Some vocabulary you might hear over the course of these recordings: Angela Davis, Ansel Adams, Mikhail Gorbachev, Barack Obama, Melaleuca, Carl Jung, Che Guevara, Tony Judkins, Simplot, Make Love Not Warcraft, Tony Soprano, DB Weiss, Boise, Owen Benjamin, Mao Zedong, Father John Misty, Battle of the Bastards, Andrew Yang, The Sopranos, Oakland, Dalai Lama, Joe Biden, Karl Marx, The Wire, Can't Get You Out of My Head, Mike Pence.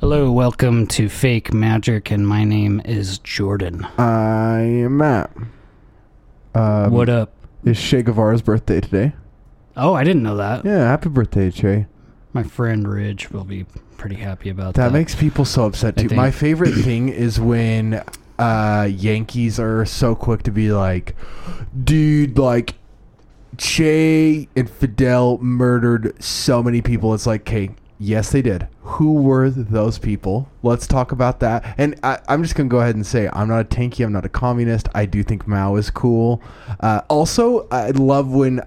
Hello, welcome to Fake Magic, and my name is Jordan. I am Matt. What up? It's Che Guevara's birthday today. Oh, I didn't know that. Yeah, happy birthday, Che. My friend Ridge will be pretty happy about that. That makes people so upset, too. My favorite thing is when Yankees are so quick to be like, dude, like, Che and Fidel murdered so many people. It's like, okay, yes, they did. Who were those people? Let's talk about that. And I'm just going to go ahead and say I'm not a tanky. I'm not a communist. I do think Mao is cool. Also, I love when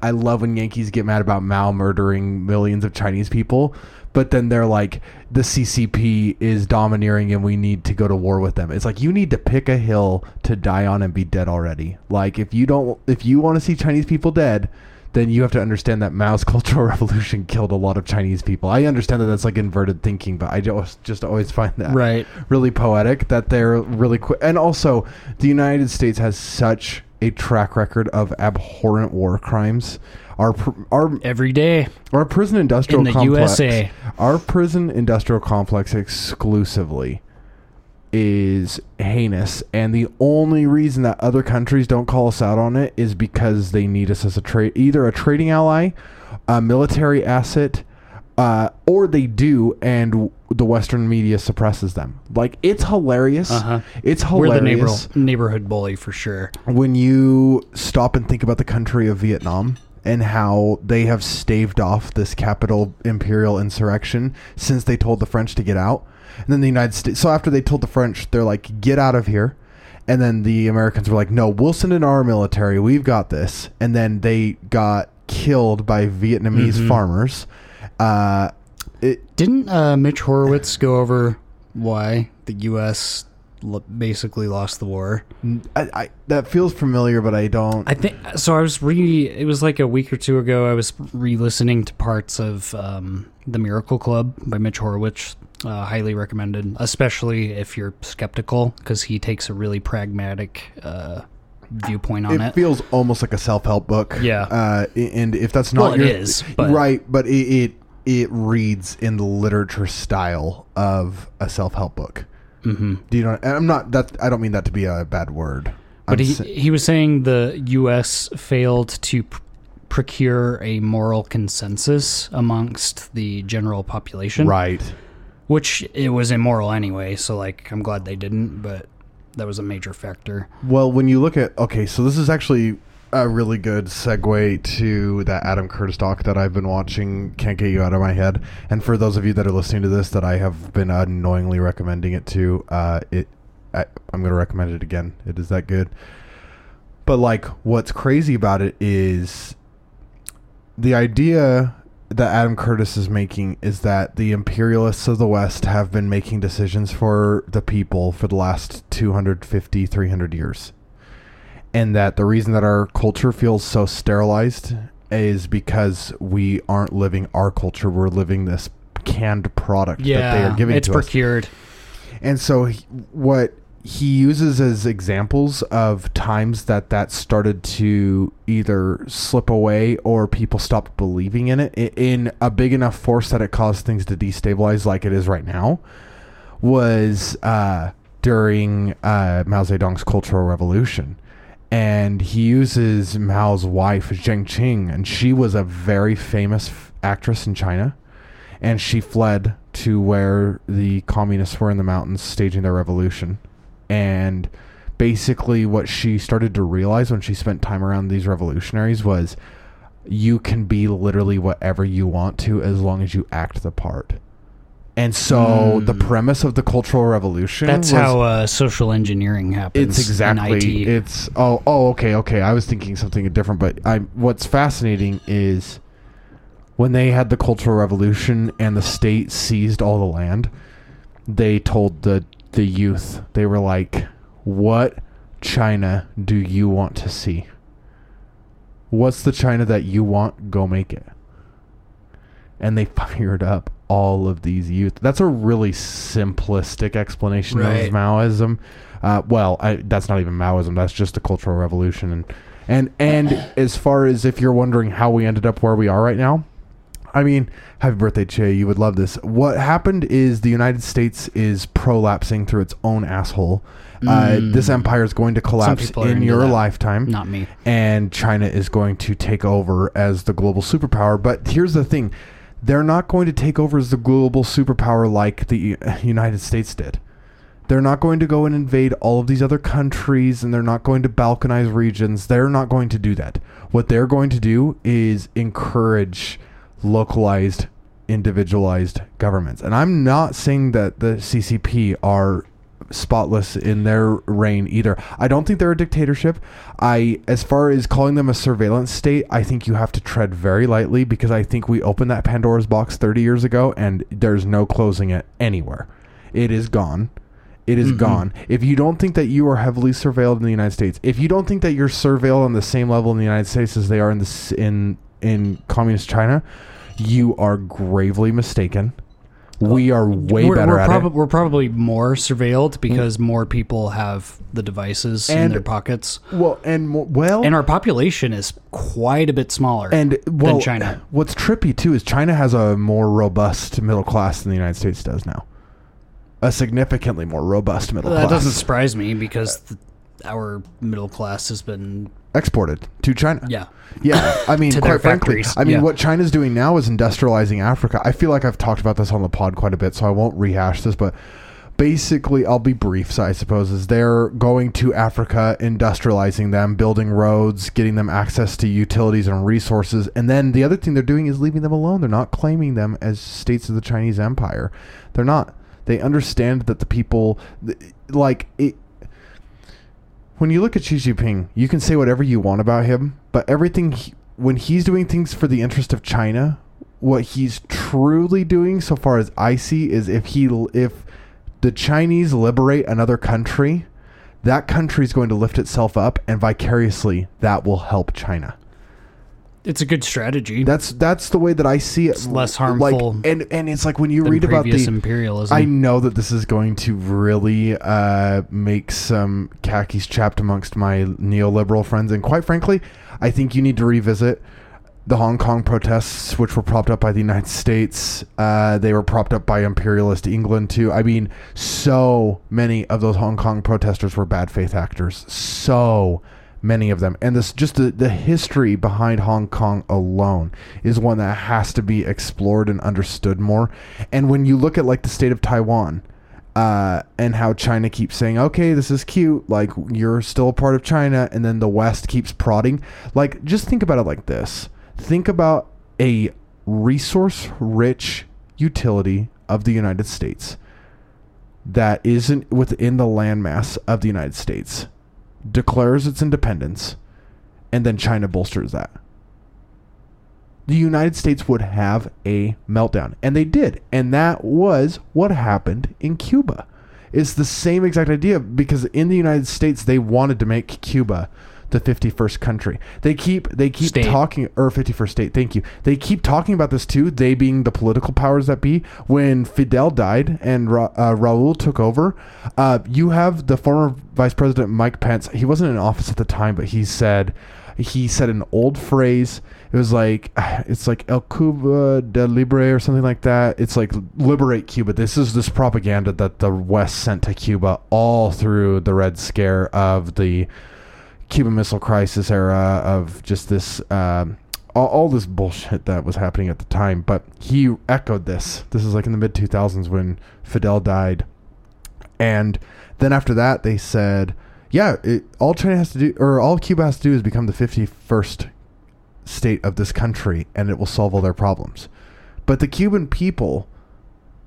Yankees get mad about Mao murdering millions of Chinese people. But then they're like, the CCP is domineering and we need to go to war with them. It's like, you need to pick a hill to die on and be dead already. Like, if you want to see Chinese people dead, then you have to understand that Mao's Cultural Revolution killed a lot of Chinese people. I understand that that's like inverted thinking, but I just always find that really poetic that they're really quick. And also, the United States has such a track record of abhorrent war crimes. Our every day. Our prison industrial complex. In the USA. Our prison industrial complex exclusively is heinous, and the only reason that other countries don't call us out on it is because they need us as either a trading ally, a military asset, or they do, and the Western media suppresses them. Like, it's hilarious. Uh-huh. It's hilarious. We're the neighborhood bully for sure. When you stop and think about the country of Vietnam and how they have staved off this capital imperial insurrection since they told the French to get out. And then the United States, so after they told the French, they're like, get out of here. And then the Americans were like, no, we'll send in our military. We've got this. And then they got killed by Vietnamese farmers. Didn't Mitch Horowitz go over why the U.S. basically lost the war? I that feels familiar, but I don't. I think so. It was like a week or two ago. I was re-listening to parts of The Miracle Club by Mitch Horowitz. Highly recommended, especially if you're skeptical, because he takes a really pragmatic viewpoint on it. It feels almost like a self-help book. Yeah. And if that's not it is. But right, but it reads in the literature style of a self-help book. Mm-hmm. Do you know? And I'm not that. I don't mean that to be a bad word. But he was saying the U.S. failed to procure a moral consensus amongst the general population. Right. Which it was immoral anyway, so like I'm glad they didn't, but that was a major factor. Well, when you look at so this is actually a really good segue to that Adam Curtis doc that I've been watching, Can't Get You Out of My Head. And for those of you that are listening to this that I have been annoyingly recommending it to, I'm going to recommend it again. It is that good. But like what's crazy about it is the idea that Adam Curtis is making is that the imperialists of the West have been making decisions for the people for the last 250, 300 years. And that the reason that our culture feels so sterilized is because we aren't living our culture. We're living this canned product that they are giving to us. It's procured. And so what he uses as examples of times that started to either slip away or people stopped believing in it in a big enough force that it caused things to destabilize like it is right now was during Mao Zedong's Cultural Revolution. And he uses Mao's wife, Jiang Qing, and she was a very famous actress in China. And she fled to where the communists were in the mountains staging their revolution. And basically what she started to realize when she spent time around these revolutionaries was you can be literally whatever you want to as long as you act the part. And so the premise of the Cultural Revolution... That's how social engineering happens. It's exactly... In IT. It's... Okay. I was thinking something different, but what's fascinating is when they had the Cultural Revolution and the state seized all the land, they told the youth, they were like, what China do you want to see? What's the China that you want? Go make it. And they fired up all of these youth. That's a really simplistic explanation of Maoism. That's not even Maoism. That's just the Cultural Revolution. And as far as if you're wondering how we ended up where we are right now, I mean, happy birthday, Che. You would love this. What happened is the United States is prolapsing through its own asshole. This empire is going to collapse in your lifetime. Not me. And China is going to take over as the global superpower. But here's the thing. They're not going to take over as the global superpower like the United States did. They're not going to go and invade all of these other countries, and they're not going to balkanize regions. They're not going to do that. What they're going to do is encourage localized, individualized governments. And I'm not saying that the CCP are spotless in their reign either. I don't think they're a dictatorship. As far as calling them a surveillance state, I think you have to tread very lightly, because I think we opened that Pandora's box 30 years ago and there's no closing it anywhere. It is gone. It is gone. If you don't think that you are heavily surveilled in the United States, if you don't think that you're surveilled on the same level in the United States as they are in communist China, you are gravely mistaken. We are way better at it. We're probably more surveilled because more people have the devices in their pockets. And our population is quite a bit smaller than China. What's trippy too is China has a more robust middle class than the United States does now. A significantly more robust middle class. That doesn't surprise me because our middle class has been exported to China. Yeah. I mean, quite frankly, what China's doing now is industrializing Africa. I feel like I've talked about this on the pod quite a bit, so I won't rehash this, but basically, I'll be brief, so I suppose, is they're going to Africa, industrializing them, building roads, getting them access to utilities and resources. And then the other thing they're doing is leaving them alone. They're not claiming them as states of the Chinese Empire. They're not. They understand that the people, like, it. When you look at Xi Jinping, you can say whatever you want about him, but when he's doing things for the interest of China, what he's truly doing, so far as I see, is if the Chinese liberate another country, that country is going to lift itself up, and vicariously, that will help China. It's a good strategy. That's the way that I see it. It's less harmful. Like, and it's like when you read about the imperialism. I know that this is going to really make some khakis chapped amongst my neoliberal friends. And quite frankly, I think you need to revisit the Hong Kong protests, which were propped up by the United States. They were propped up by imperialist England too. I mean, so many of those Hong Kong protesters were bad faith actors. So many of them. And this, just the history behind Hong Kong alone is one that has to be explored and understood more. And when you look at like the state of Taiwan and how China keeps saying, okay, this is cute, like you're still a part of China, and then the West keeps prodding. Like, just think about it like this. Think about a resource-rich utility of the United States that isn't within the landmass of the United States, declares its independence, and then China bolsters that. The United States would have a meltdown, and they did. And that was what happened in Cuba. It's the same exact idea, because in the United States, they wanted to make Cuba the 51st country. They keep talking, or 51st state. Thank you. They keep talking about this too. They being the political powers that be. When Fidel died and Raul took over, you have the former Vice President Mike Pence. He wasn't in office at the time, but he said an old phrase. It was like, it's like El Cuba de Libre or something like that. It's like liberate Cuba. This is this propaganda that the West sent to Cuba all through the Red Scare of the Cuban Missile Crisis era, of just this, all this bullshit that was happening at the time. But he echoed this. This is like in the mid 2000s when Fidel died. And then after that, they said, yeah, all China has to do, or all Cuba has to do, is become the 51st state of this country, and it will solve all their problems. But the Cuban people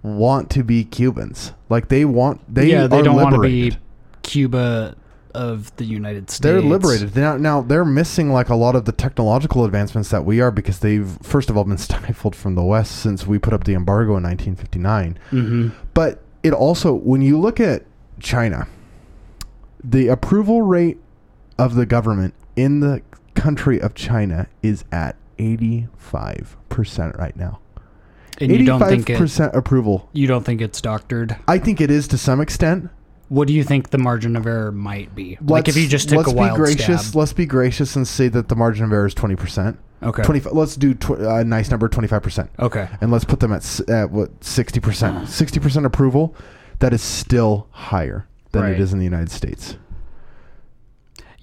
want to be Cubans. Like they don't want to be Cuba of the United States. They're liberated. Now they're missing like a lot of the technological advancements that we are, because they've first of all been stifled from the West since we put up the embargo in 1959. But it also, when you look at China, the approval rate of the government in the country of China is at 85% right now. And 85% approval. You don't think it's doctored? I think it is to some extent. What do you think the margin of error might be? Like if you just took a wild stab. Let's be gracious and say that the margin of error is 20%. Okay. 25. Let's do a nice number, 25%. Okay. And let's put them at what, 60%. 60% approval. That is still higher than it is in the United States.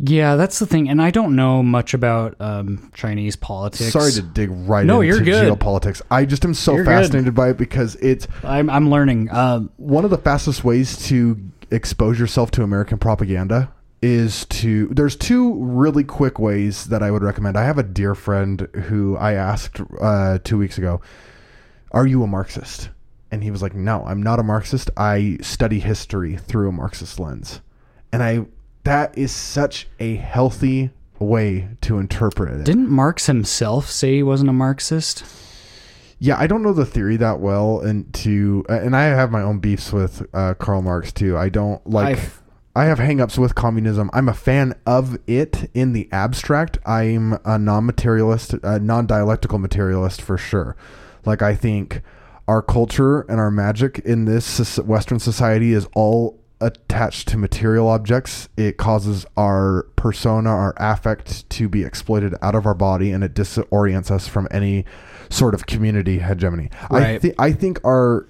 Yeah, that's the thing. And I don't know much about Chinese politics. Sorry to dig right into geopolitics. I just am so fascinated by it because it's... I'm learning. One of the fastest ways to expose yourself to American propaganda is to... There's two really quick ways that I would recommend. I have a dear friend who I asked 2 weeks ago, are you a Marxist? And he was like, no, I'm not a Marxist. I study history through a Marxist lens. And that is such a healthy way to interpret it. Didn't Marx himself say he wasn't a Marxist? Yeah, I don't know the theory that well, and I have my own beefs with Karl Marx too. I don't like. I have hangups with communism. I'm a fan of it in the abstract. I'm a non-materialist, a non-dialectical materialist for sure. Like, I think our culture and our magic in this Western society is all attached to material objects. It causes our persona, our affect, to be exploited out of our body, and it disorients us from any sort of community hegemony. Right. I think our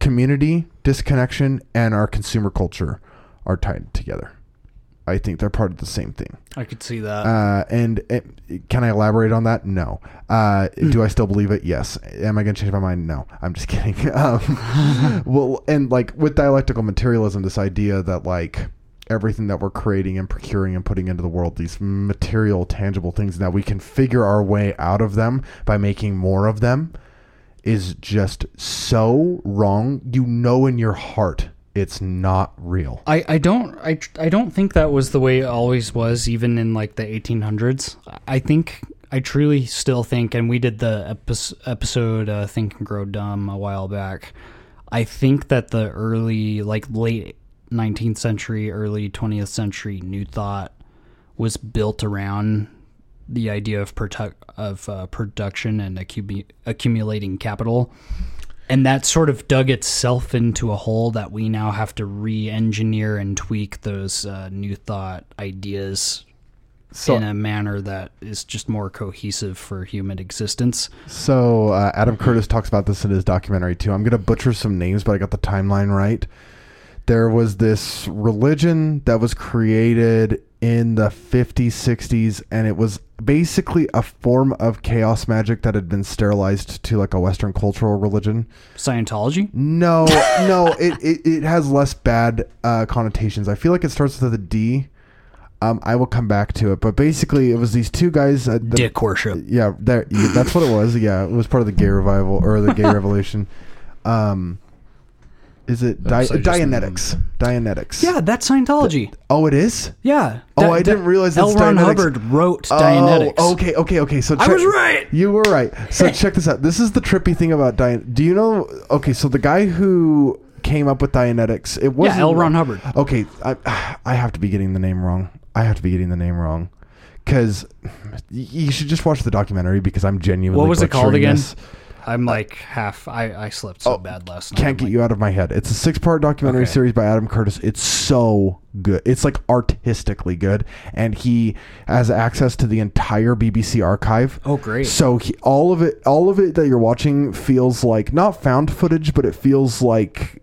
community disconnection and our consumer culture are tied together. I think they're part of the same thing. I could see that. Can I elaborate on that? No. Do I still believe it? Yes. Am I going to change my mind? No. I'm just kidding. Well, and like with dialectical materialism, this idea that like everything that we're creating and procuring and putting into the world, these material, tangible things, that we can figure our way out of them by making more of them, is just so wrong. You know, in your heart, it's not real. I don't think that was the way it always was, even in like the 1800s. I truly still think, and we did the episode Think and Grow Dumb a while back. I think that the early, like late 19th century, early 20th century New Thought was built around the idea of production and accumulating capital. And that sort of dug itself into a hole that we now have to re-engineer and tweak those New Thought ideas in a manner that is just more cohesive for human existence. So Adam Curtis talks about this in his documentary too. I'm going to butcher some names, but I got the timeline right. There was this religion that was created in the 50s, 60s, and it was basically a form of chaos magic that had been sterilized to like a Western cultural religion. Scientology? No, no, it has less bad connotations. I feel like it starts with a D. I will come back to it, but basically it was these two guys. Dick worship. Yeah, that's what it was. Yeah, it was part of the gay revival or the gay revolution. Is it Dianetics? Dianetics. Yeah, that's Scientology. Oh, it is? Yeah. I didn't realize it's Dianetics. L. Ron Hubbard wrote Dianetics. Oh, okay. So I was right. You were right. So check this out. This is the trippy thing about Dianetics. Do you know... Okay, so the guy who came up with Dianetics... It wasn't L. Ron Hubbard. Okay, I have to be getting the name wrong. Because you should just watch the documentary, because I'm genuinely... What was it called again? I'm like half... I slept so bad last night. Can't Get You Out of My Head. It's a 6-part documentary series by Adam Curtis. It's so good. It's like artistically good. And he has access to the entire BBC archive. Oh, great. So all of it that you're watching feels like not found footage, but it feels like...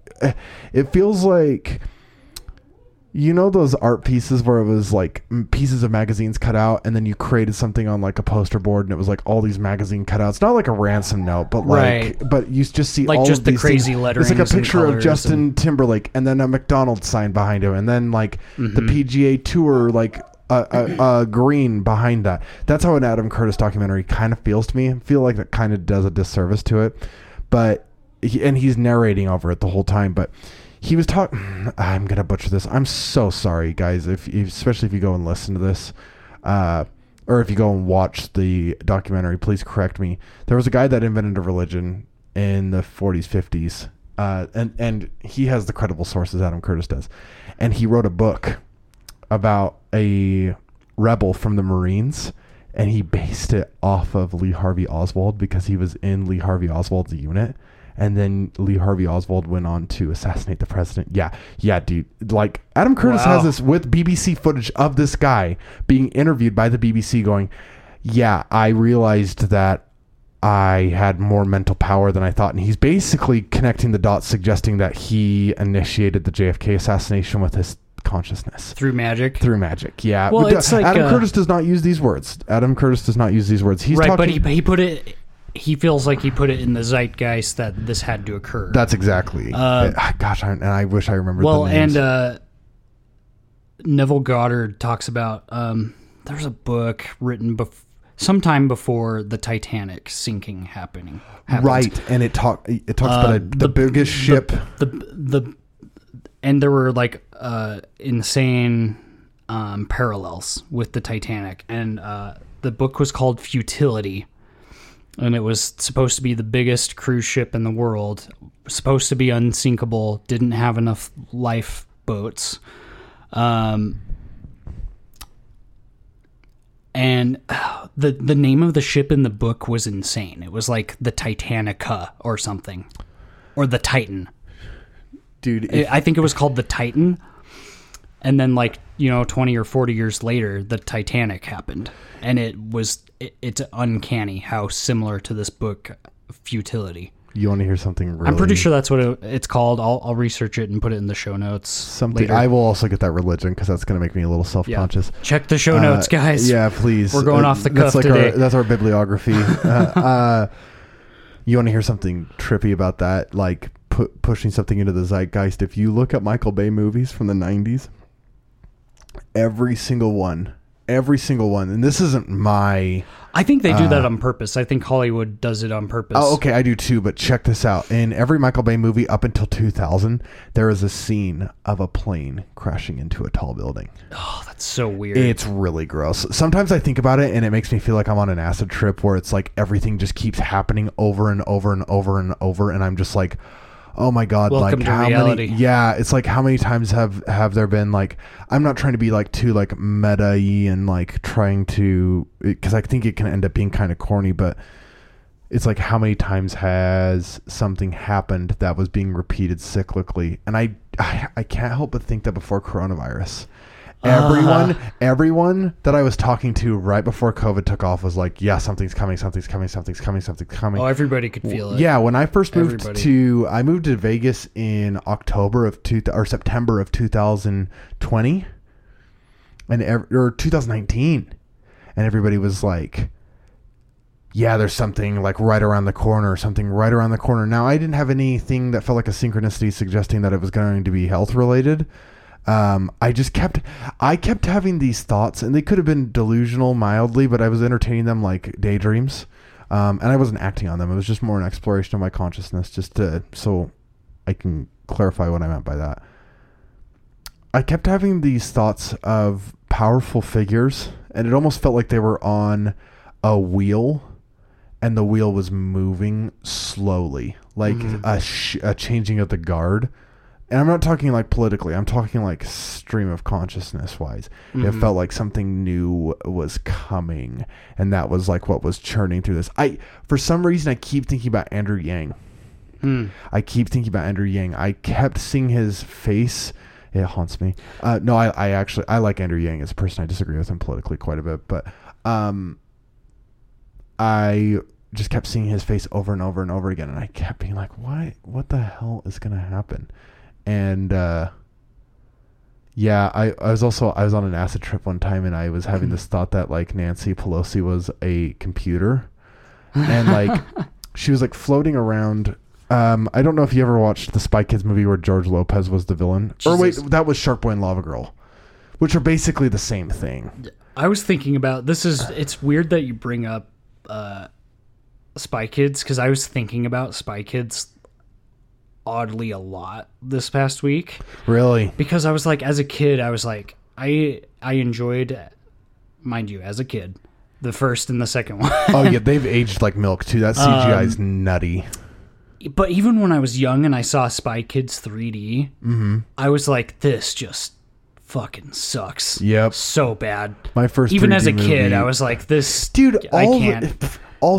You know those art pieces where it was like pieces of magazines cut out, and then you created something on like a poster board, and it was like all these magazine cutouts, not like a ransom note, but like, but you just see like all just of the crazy lettering. It's like a picture of Justin Timberlake, and then a McDonald's sign behind him, and then like the PGA Tour like a green behind that. That's how an Adam Curtis documentary kind of feels to me. I feel like that kind of does a disservice to it, but he's narrating over it the whole time, but. He was talking... I'm going to butcher this. I'm so sorry, guys, especially if you go and listen to this, or if you go and watch the documentary, please correct me. There was a guy that invented a religion in the 40s, 50s, and he has the credible sources, Adam Curtis does. And he wrote a book about a rebel from the Marines, and he based it off of Lee Harvey Oswald because he was in Lee Harvey Oswald's unit. And then Lee Harvey Oswald went on to assassinate the president. Yeah, dude. Like, Adam Curtis has this with BBC footage of this guy being interviewed by the BBC going, yeah, I realized that I had more mental power than I thought. And he's basically connecting the dots, suggesting that he initiated the JFK assassination with his consciousness. Through magic? Through magic, yeah. Well, it's like Adam Curtis does not use these words. Adam Curtis does not use these words. He's right, talking, but he put it... He feels like he put it in the zeitgeist that this had to occur. That's exactly. Gosh, and I wish I remembered the names. Well, and Neville Goddard talks about... there's a book written sometime before the Titanic sinking happened. Right, and it talks about the biggest ship. And there were like insane parallels with the Titanic. And the book was called Futility. And it was supposed to be the biggest cruise ship in the world, supposed to be unsinkable, didn't have enough lifeboats. And the name of the ship in the book was insane. It was like the Titanica or something, or the Titan. Dude, I think it was called the Titan. And then 20 or 40 years later, the Titanic happened. And it's uncanny how similar to this book, Futility. You want to hear something really... I'm pretty sure that's what it's called. I'll research it and put it in the show notes later. I will also get that religion because that's going to make me a little self-conscious. Yeah. Check the show notes, guys. Yeah, please. We're going off the cuff today. That's our bibliography. You want to hear something trippy about that? Like pushing something into the zeitgeist. If you look at Michael Bay movies from the 90s, every single one, and this isn't my... I think they do that on purpose. I think Hollywood does it on purpose. Oh, okay, I do too, but check this out. In every Michael Bay movie up until 2000, there is a scene of a plane crashing into a tall building. Oh, that's so weird. It's really gross. Sometimes I think about it, and it makes me feel like I'm on an acid trip where it's like everything just keeps happening over and over and over and over, and I'm just like... Oh my God. Welcome to reality. Yeah. It's like, how many times have there been I'm not trying to be too meta-y and trying to, cause I think it can end up being kind of corny, but it's like, how many times has something happened that was being repeated cyclically? And I can't help but think that before coronavirus, everyone that I was talking to right before COVID took off was like, yeah, something's coming. Oh, everybody could feel it. Yeah. When I first moved to Vegas in September of 2020 or 2019. And everybody was like, yeah, there's something right around the corner. Now I didn't have anything that felt like a synchronicity suggesting that it was going to be health related. I kept having these thoughts, and they could have been delusional mildly, but I was entertaining them like daydreams. And I wasn't acting on them. It was just more an exploration of my consciousness so I can clarify what I meant by that. I kept having these thoughts of powerful figures, and it almost felt like they were on a wheel, and the wheel was moving slowly, like a changing of the guard. And I'm not talking politically. I'm talking stream of consciousness wise. Mm-hmm. It felt like something new was coming. And that was what was churning through this. For some reason, I keep thinking about Andrew Yang. I kept seeing his face. It haunts me. No, I actually like Andrew Yang as a person. I disagree with him politically quite a bit. But I just kept seeing his face over and over and over again. And I kept being like, what the hell is going to happen? And, yeah, I was on an acid trip one time, and I was having this thought that Nancy Pelosi was a computer, and she was floating around. I don't know if you ever watched the Spy Kids movie where George Lopez was the villain. Jesus. Or wait, that was Sharkboy and Lava Girl, which are basically the same thing. I was thinking about this it's weird that you bring up, Spy Kids. Cause I was thinking about Spy Kids oddly a lot this past week, really, because I was as a kid, I was I enjoyed, mind you, as a kid, the first and the second one. Oh yeah, they've aged like milk too. That CGI is nutty. But even when I was young and I saw Spy Kids 3D, I was like, this just fucking sucks. Yep, so bad. My first, even 3D as a movie, kid, I was like, this dude. All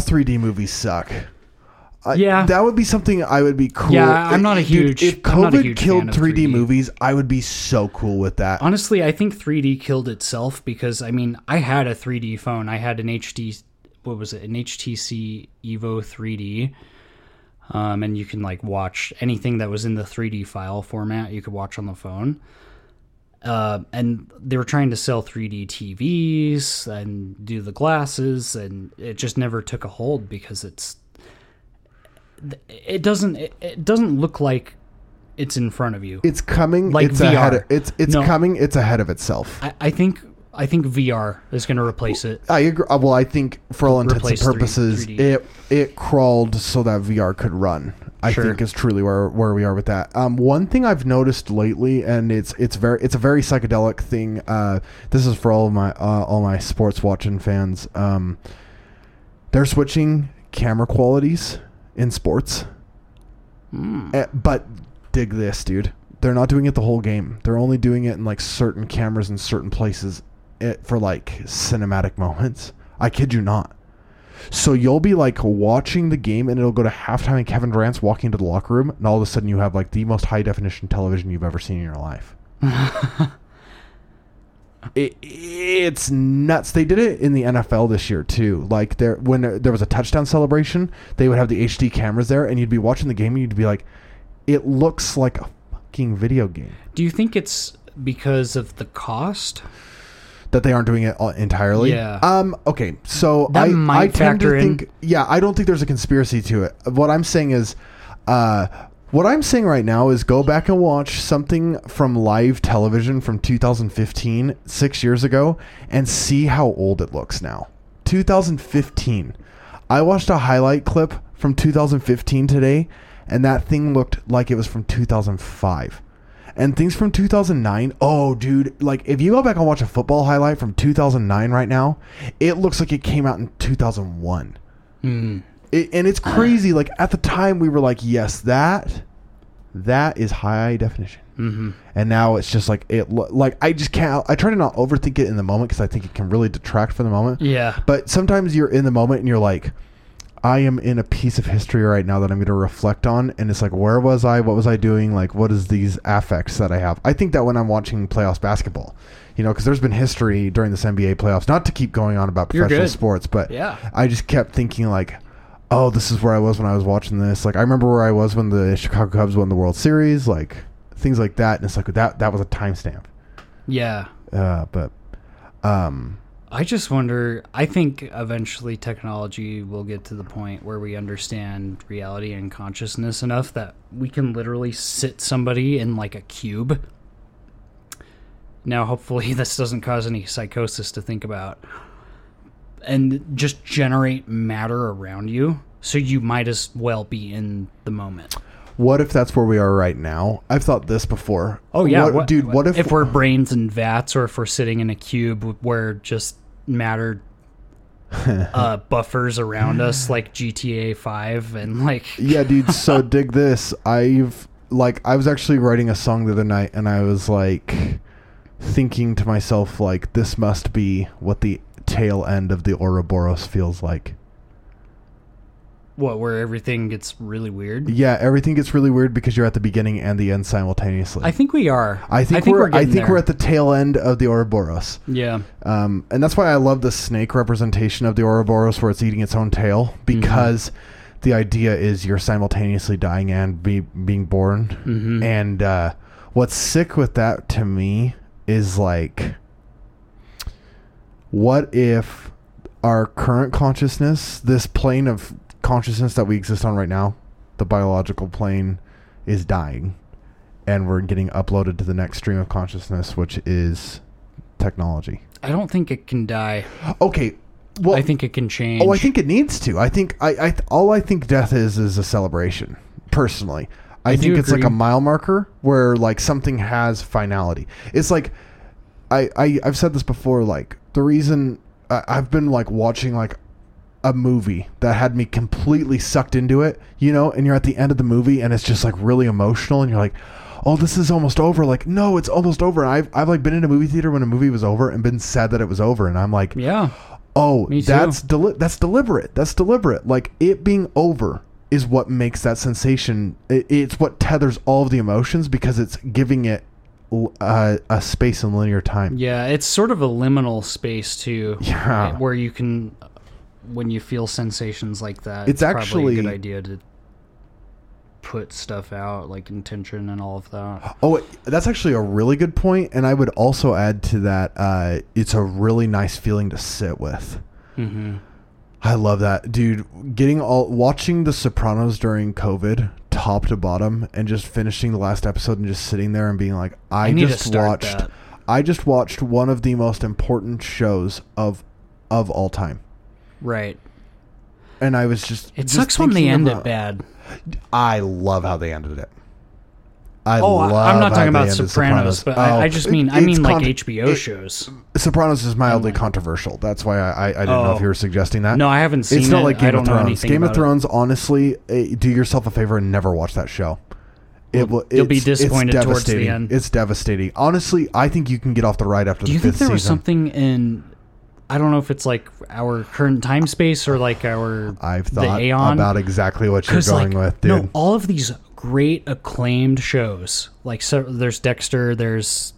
3D movies suck. Yeah, that would be something I would be cool. Yeah, I'm not a huge. Dude, if COVID killed 3D movies, I would be so cool with that. Honestly, I think 3D killed itself because I mean, I had a 3D phone. I had an HD. What was it? An HTC Evo 3D. And you can like watch anything that was in the 3D file format. You could watch on the phone. And they were trying to sell 3D TVs and do the glasses, and it just never took a hold because it's. It doesn't look like it's in front of you. It's coming. Like it's VR. Coming. It's ahead of itself. I think VR is going to replace it. I agree. Well, I think for all intents and purposes, 3D. It crawled so that VR could run. I think is truly where we are with that. One thing I've noticed lately, and it's a very psychedelic thing. This is for all my sports watching fans. They're switching camera qualities. In sports. But dig this, dude. They're not doing it the whole game. They're only doing it in like certain cameras in certain places for like cinematic moments. I kid you not. So you'll be like watching the game and it'll go to halftime and Kevin Durant's walking into the locker room and all of a sudden you have like the most high definition television you've ever seen in your life. It's nuts. They did it in the NFL this year too. Like when there was a touchdown celebration, they would have the HD cameras there, and you'd be watching the game, and you'd be like, "It looks like a fucking video game." Do you think it's because of the cost that they aren't doing it entirely? Yeah. Okay. So that I tend to think. Yeah, I don't think there's a conspiracy to it. What I'm saying is, what I'm saying right now is go back and watch something from live television from 2015, 6 years ago, and see how old it looks now. 2015. I watched a highlight clip from 2015 today, and that thing looked like it was from 2005. And things from 2009, oh, dude, like if you go back and watch a football highlight from 2009 right now, it looks like it came out in 2001. Mm-hmm. And it's crazy. Like at the time we were like, yes, that is high definition. Mm-hmm. And now it's just like, I just can't, I try to not overthink it in the moment because I think it can really detract from the moment. Yeah. But sometimes you're in the moment and you're like, I am in a piece of history right now that I'm going to reflect on. And it's like, where was I? What was I doing? Like, what is these affects that I have? I think that when I'm watching playoffs basketball, because there's been history during this NBA playoffs, not to keep going on about professional sports, but yeah. I just kept thinking like, oh, this is where I was when I was watching this. Like, I remember where I was when the Chicago Cubs won the World Series, like things like that. And it's like that was a timestamp. Yeah. But I just wonder, I think eventually technology will get to the point where we understand reality and consciousness enough that we can literally sit somebody in like a cube. Now, hopefully this doesn't cause any psychosis to think about. And just generate matter around you, so you might as well be in the moment. What if that's where we are right now? I've thought this before. Oh yeah, what if we're brains in vats, or if we're sitting in a cube where just matter buffers around us, like GTA 5 and like. Yeah, dude. So dig this. I was actually writing a song the other night, and I was like thinking to myself, like, this must be what the tail end of the Ouroboros feels like. What, where everything gets really weird? Yeah, everything gets really weird because you're at the beginning and the end simultaneously. I think we are. I think we're at the tail end of the Ouroboros. Yeah. And that's why I love the snake representation of the Ouroboros where it's eating its own tail, because mm-hmm. the idea is you're simultaneously dying and being born. Mm-hmm. And what's sick with that to me is like, what if our current consciousness, this plane of consciousness that we exist on right now, the biological plane, is dying and we're getting uploaded to the next stream of consciousness, which is technology? I don't think it can die. Okay. Well, I think it can change. Oh, I think it needs to. I think death is a celebration, personally. I think it's like a mile marker where like something has finality. It's like, I've said this before, like, the reason I've been like watching like a movie that had me completely sucked into it, and you're at the end of the movie and it's just like really emotional and you're like, oh, this is almost over. Like, no, it's almost over. And I've like been in a movie theater when a movie was over and been sad that it was over. And I'm like, yeah, oh, that's deliberate. Like it being over is what makes that sensation. It's what tethers all of the emotions because it's giving it a space in linear time. Yeah, it's sort of a liminal space too. Yeah, right, where you can, when you feel sensations like that, it's actually probably a good idea to put stuff out, like intention and all of that. Oh, that's actually a really good point. And I would also add to that, it's a really nice feeling to sit with. Mm-hmm. I love that, dude. Watching The Sopranos during COVID, top to bottom, and just finishing the last episode and just sitting there and being like, I just watched one of the most important shows of all time. Right. And I was just... It just sucks when they end it bad. I love how they ended it. I'm not talking about Sopranos, but I just mean... I mean like HBO shows. Sopranos is mildly controversial. That's why I didn't know if you were suggesting that. No, I haven't seen it. It's not like Game of Thrones. Game of Thrones, honestly, do yourself a favor and never watch that show. You'll be disappointed towards the end. It's devastating. Honestly, I think you can get off the ride after the fifth season. Do you think there was something in... I don't know if it's like our current time space or like our... I've thought about exactly what you're going with, dude. No, all of these great acclaimed shows, like there's Dexter, there's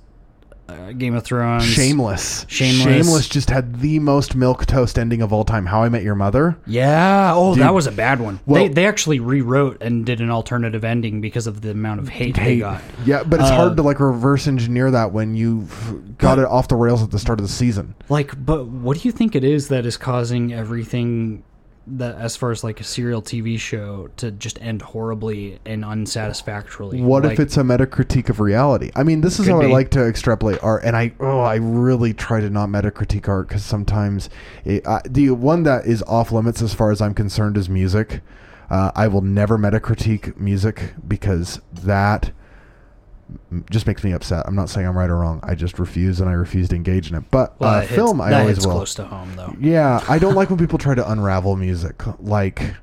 Game of Thrones. Shameless just had the most milquetoast ending of all time. How I Met Your Mother. Yeah. Oh, dude, that was a bad one. Well, they actually rewrote and did an alternative ending because of the amount of hate they got. Yeah, but it's hard to like reverse engineer that when you got it off the rails at the start of the season. Like, but what do you think it is that is causing everything that, as far as like a serial TV show, to just end horribly and unsatisfactorily? What if it's a metacritique of reality? I mean, this is how I like to extrapolate art, and I really try to not metacritique art because sometimes the one that is off limits as far as I'm concerned is music. I will never metacritique music because that just makes me upset. I'm not saying I'm right or wrong. I just refuse, and I refuse to engage in it. But film, I always will. Close to home, though. Yeah, I don't like when people try to unravel music. Like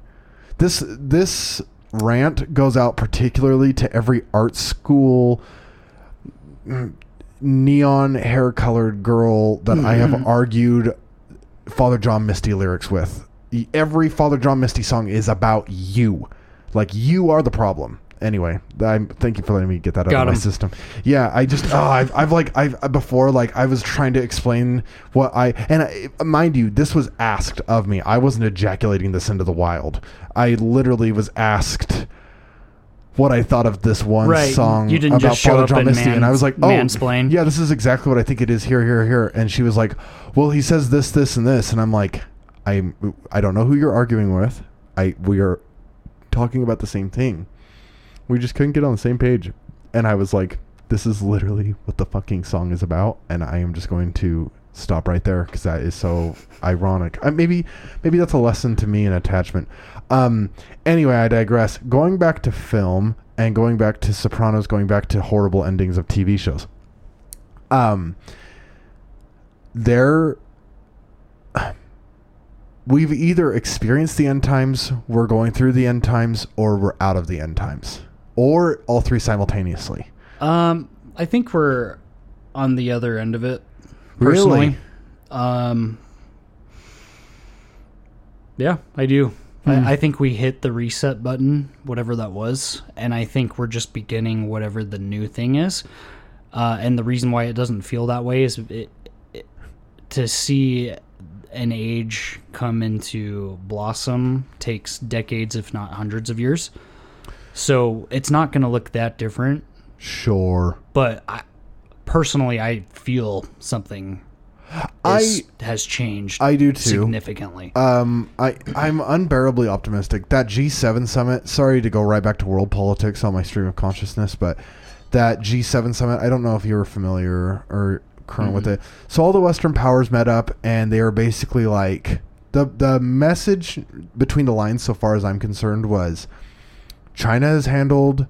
this rant goes out particularly to every art school neon hair-colored girl that I have argued Father John Misty lyrics with. Every Father John Misty song is about you. Like, you are the problem. Anyway, thank you for letting me get that out of my system. Yeah, I just I was trying to explain what mind you, this was asked of me. I wasn't ejaculating this into the wild. I literally was asked what I thought of this one song. You didn't about just show Father up John and Misty, and I was like, mansplain. Yeah, this is exactly what I think it is. Here, and she was like, well, he says this, this, and this, and I'm like, I don't know who you're arguing with. We are talking about the same thing. We just couldn't get on the same page. And I was like, this is literally what the fucking song is about. And I am just going to stop right there because that is so ironic. Maybe that's a lesson to me in attachment. Anyway, I digress. Going back to film and going back to Sopranos, going back to horrible endings of TV shows. We've either experienced the end times, we're going through the end times, or we're out of the end times. Or all three simultaneously. I think we're on the other end of it. Personally. Really? Yeah, I do. I think we hit the reset button, whatever that was, and I think we're just beginning whatever the new thing is. And the reason why it doesn't feel that way is to see an age come into blossom takes decades, if not hundreds of years. So it's not going to look that different. Sure. But I personally feel something has changed. I do too. Significantly. I'm unbearably optimistic. That G7 summit, sorry to go right back to world politics on my stream of consciousness, but that G7 summit, I don't know if you were familiar or current with it. So all the Western powers met up, and they are basically like, the message between the lines, so far as I'm concerned, was China has handled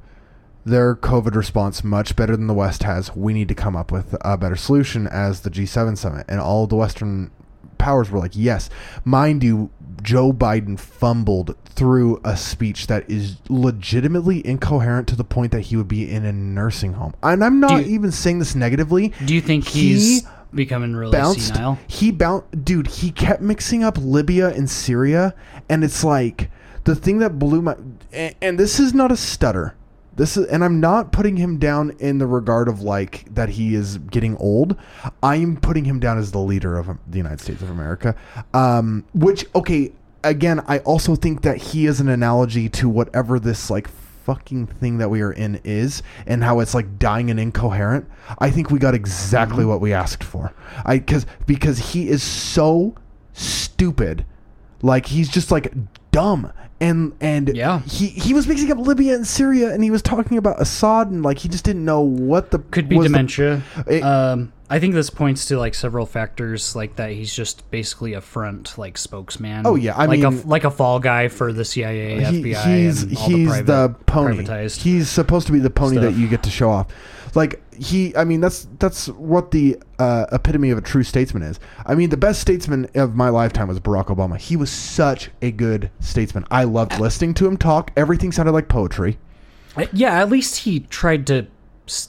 their COVID response much better than the West has. We need to come up with a better solution as the G7 summit. And all the Western powers were like, yes. Mind you, Joe Biden fumbled through a speech that is legitimately incoherent to the point that he would be in a nursing home. And I'm not even saying this negatively. Do you think he's becoming really senile? Dude, he kept mixing up Libya and Syria, and it's like the thing that blew my... And this is not a stutter. This is, and I'm not putting him down in the regard of, like, that he is getting old. I am putting him down as the leader of the United States of America. Which, okay, again, I also think that he is an analogy to whatever this, like, fucking thing that we are in is, and how it's like dying and incoherent. I think we got exactly what we asked for. Because he is so stupid. Like, he's just like dumb. And yeah. he was mixing up Libya and Syria, and he was talking about Assad, and like he just didn't know what the could be dementia. I think this points to like several factors, like that he's just basically a front like spokesman. Oh yeah, I mean, like a fall guy for the CIA, FBI. He's the pony. He's supposed to be the pony that you get to show off. Like he, I mean, that's what the epitome of a true statesman is. I mean, the best statesman of my lifetime was Barack Obama. He was such a good statesman. I loved listening to him talk. Everything sounded like poetry. Yeah, at least he tried to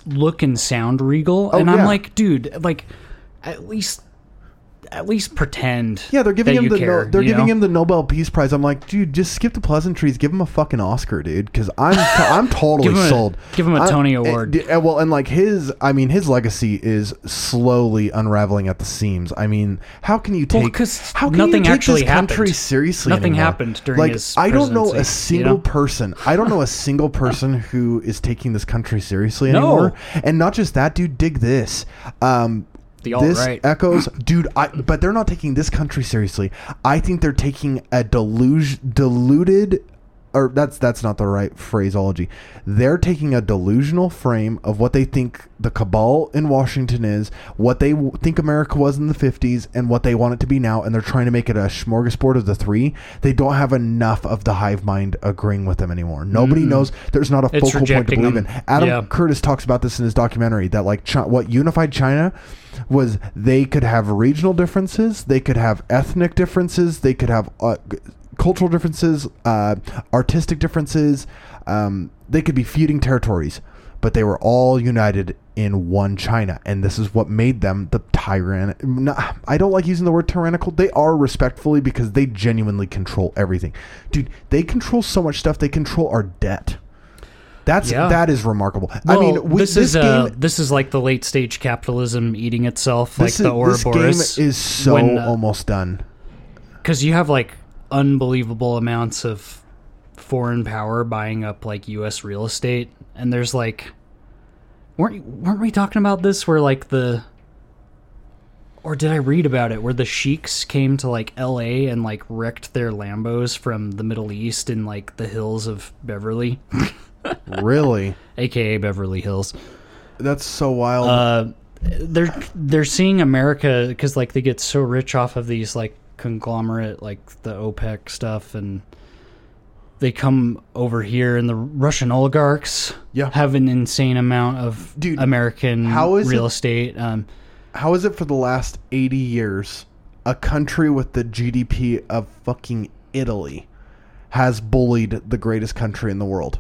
look and sound regal. Oh, and I'm like, dude, like at least pretend. Yeah, they're giving him they're giving him the Nobel Peace Prize. I'm like, dude, just skip the pleasantries. Give him a fucking Oscar, dude, because I'm totally sold. Give him a Tony Award. His legacy is slowly unraveling at the seams. I mean, how can you take this country seriously? Nothing anymore? Happened during like, his presidency. I don't know a single person who is taking this country seriously anymore. And not just that, dude. Dig this. Echoes, dude. But they're not taking this country seriously. I think they're taking a deluded, or that's not the right phraseology. They're taking a delusional frame of what they think the cabal in Washington is, what they think America was in the 50s, and what they want it to be now, and they're trying to make it a smorgasbord of the three. They don't have enough of the hive mind agreeing with them anymore. Nobody knows. There's not a focal point to believe in. Adam Curtis talks about this in his documentary, that like what unified China was they could have regional differences, they could have ethnic differences, they could have cultural differences, artistic differences, they could be feuding territories, but they were all united in one China, and this is what made them the tyrannical. I don't like using the word tyrannical. They are, respectfully, because they genuinely control everything. Dude, they control so much stuff. They control our debt. That is remarkable. Well, I mean, this is like the late stage capitalism eating itself, like the Ouroboros. This game is almost done, because you have like unbelievable amounts of foreign power buying up like U.S. real estate, and there's like, weren't we talking about this? Where like or did I read about it? Where the sheiks came to like L.A. and like wrecked their Lambos from the Middle East in like the hills of Beverly. Really? AKA Beverly Hills. That's so wild. They're seeing America, because like they get so rich off of these like conglomerate, like the OPEC stuff, and they come over here, and the Russian oligarchs have an insane amount of American real estate. How is it for the last 80 years, a country with the GDP of fucking Italy has bullied the greatest country in the world?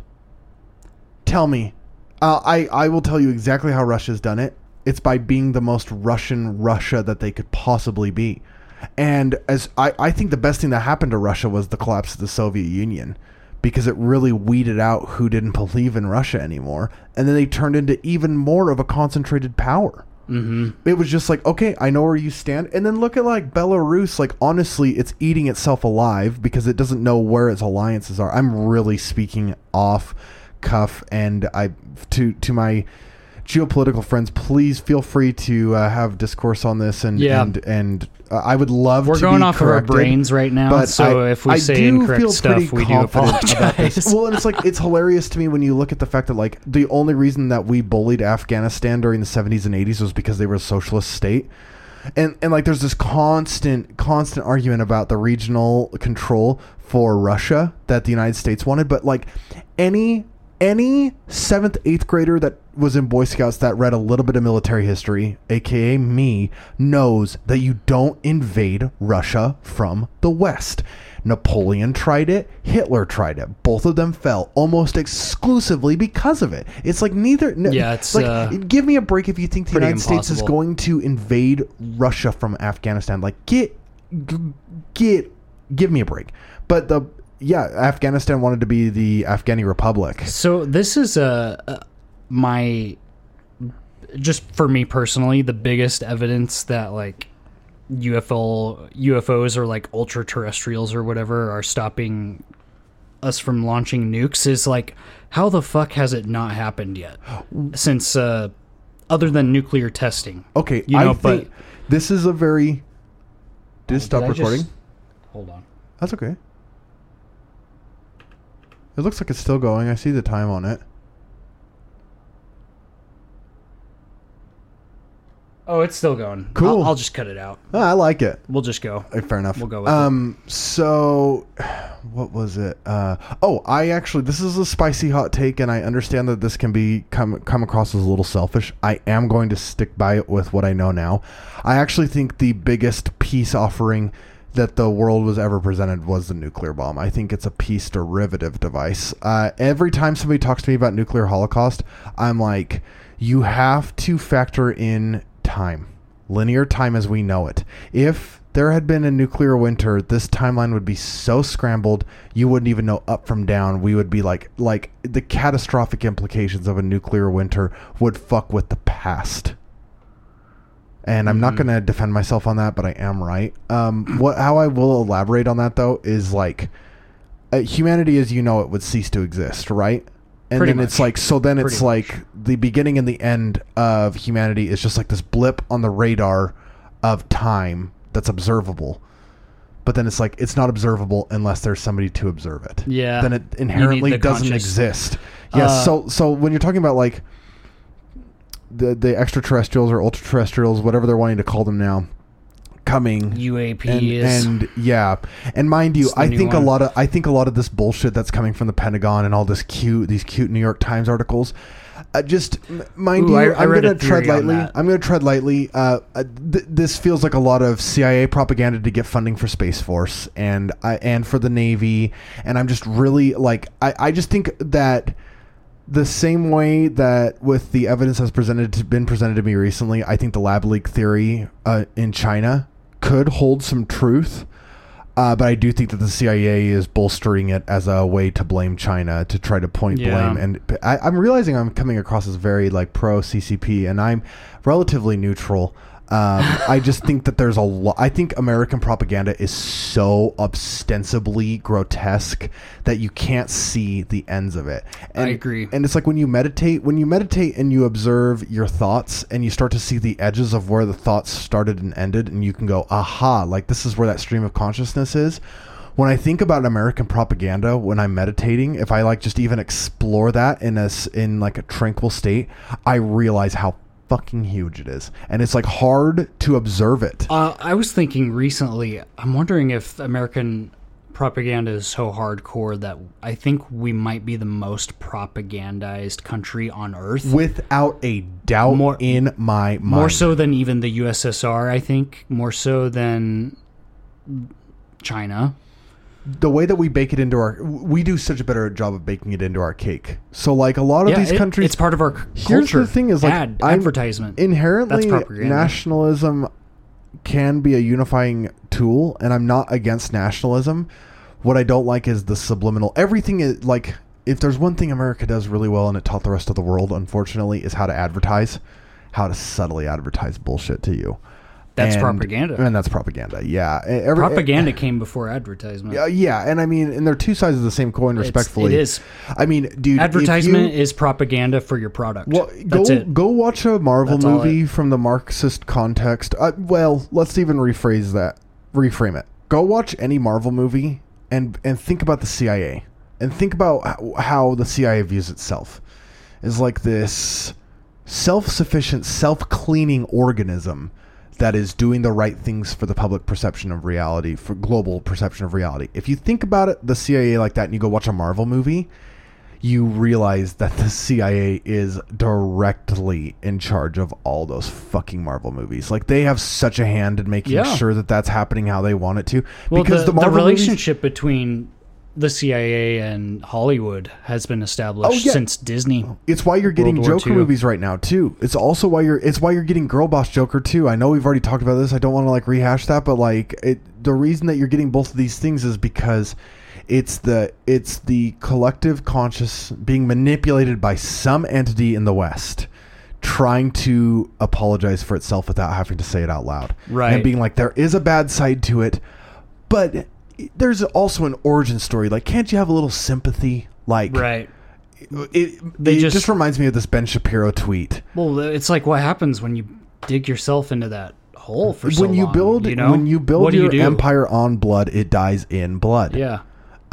Tell me. I will tell you exactly how Russia's done it. It's by being the most Russian Russia that they could possibly be. And as I think the best thing that happened to Russia was the collapse of the Soviet Union, because it really weeded out who didn't believe in Russia anymore. And then they turned into even more of a concentrated power. Mm-hmm. It was just like, okay, I know where you stand. And then look at like Belarus. Like, honestly, it's eating itself alive because it doesn't know where its alliances are. I'm really speaking off cuff, and I to my geopolitical friends, please feel free to have discourse on this, and I would love we're to going be off corrected, of our brains right now, but so if we say incorrect stuff, we do apologize. Well, and it's like, it's hilarious to me when you look at the fact that like the only reason that we bullied Afghanistan during the 70s and 80s was because they were a socialist state. And like there's this constant argument about the regional control for Russia that the United States wanted, but like any 7th, 8th grader that was in Boy Scouts that read a little bit of military history, a.k.a. me, knows that you don't invade Russia from the West. Napoleon tried it. Hitler tried it. Both of them fell almost exclusively because of it. It's like it's like, give me a break if you think the United States is going to invade Russia from Afghanistan. Like, give me a break. But the yeah, Afghanistan wanted to be the Afghani Republic. So this is my, just for me personally, the biggest evidence that like UFOs or like ultra terrestrials or whatever are stopping us from launching nukes is like, how the fuck has it not happened yet? Since other than nuclear testing. Okay, you know, I think this is a very... Did it stop recording? Hold on. That's okay. It looks like it's still going. I see the time on it. Oh, it's still going. Cool. I'll just cut it out. Oh, I like it. We'll just go. Fair enough. We'll go with it. So, what was it? This is a spicy hot take, and I understand that this can be come across as a little selfish. I am going to stick by it with what I know now. I actually think the biggest peace offering that the world was ever presented was the nuclear bomb. I think it's a peace derivative device. Every time somebody talks to me about nuclear holocaust, I'm like, you have to factor in time, linear time as we know it. If there had been a nuclear winter, this timeline would be so scrambled, you wouldn't even know up from down. We would be like the catastrophic implications of a nuclear winter would fuck with the past. And I'm not going to defend myself on that, but I am right. How I will elaborate on that, though, is like humanity, as you know, it would cease to exist, right? And pretty then much. It's like, so then pretty it's much. Like the beginning and the end of humanity is just like this blip on the radar of time that's observable. But then it's like, it's not observable unless there's somebody to observe it. Yeah. Then it inherently doesn't exist. Yes. So when you're talking about like, the extraterrestrials or ultra-terrestrials, whatever they're wanting to call them now, coming UAPs and mind you, I think a lot of this bullshit that's coming from the Pentagon and all this these cute New York Times articles, I'm going to tread lightly. This feels like a lot of CIA propaganda to get funding for Space Force and for the Navy, and I'm just really like I just think that the same way that with the evidence that's been presented to me recently, I think the lab leak theory in China could hold some truth. But I do think that the CIA is bolstering it as a way to blame China, to try to point blame. And I'm realizing I'm coming across as very like pro CCP, and I'm relatively neutral. I just think that there's a lot. I think American propaganda is so ostensibly grotesque that you can't see the ends of it. And, I agree. And it's like when you meditate and you observe your thoughts and you start to see the edges of where the thoughts started and ended, and you can go, aha, like this is where that stream of consciousness is. When I think about American propaganda, when I'm meditating, if I like just even explore that in like a tranquil state, I realize how fucking huge it is, and it's like hard to observe it. I was thinking recently, I'm wondering if American propaganda is so hardcore that I think we might be the most propagandized country on earth, without a doubt, in my mind. More so than even the USSR, I think, more so than China. The way that we bake it into we do such a better job of baking it into our cake. So like a lot of these countries, it's part of our culture. Here's the thing is like advertisement. Inherently, nationalism can be a unifying tool, and I'm not against nationalism. What I don't like is the subliminal. Everything is like, if there's one thing America does really well, and it taught the rest of the world, unfortunately, is how to advertise, how to subtly advertise bullshit to you. That's propaganda. And that's propaganda, yeah. Propaganda came before advertisement. Yeah, and I mean, and they're two sides of the same coin, respectfully. It is. I mean, dude, advertisement is propaganda for your product. Well, go watch a Marvel movie from the Marxist context. Well, let's even rephrase that. Reframe it. Go watch any Marvel movie and think about the CIA. And think about how the CIA views itself. It's like this self-sufficient, self-cleaning organism that is doing the right things for the public perception of reality, for global perception of reality. If you think about it, the CIA like that, and you go watch a Marvel movie, you realize that the CIA is directly in charge of all those fucking Marvel movies. Like, they have such a hand in making sure that that's happening how they want it to. Well, because the relationship between the CIA and Hollywood has been established since Disney. It's why you're getting Joker movies right now too. It's also why you're getting Girl Boss Joker too. I know we've already talked about this. I don't want to like rehash that, but like the reason that you're getting both of these things is because It's the collective conscious being manipulated by some entity in the West trying to apologize for itself without having to say it out loud. Right. And being like, there is a bad side to it, but there's also an origin story. Like, can't you have a little sympathy? Like, right. It just reminds me of this Ben Shapiro tweet. Well, it's like what happens when you dig yourself into that hole for so long. When you build your empire on blood, it dies in blood. Yeah.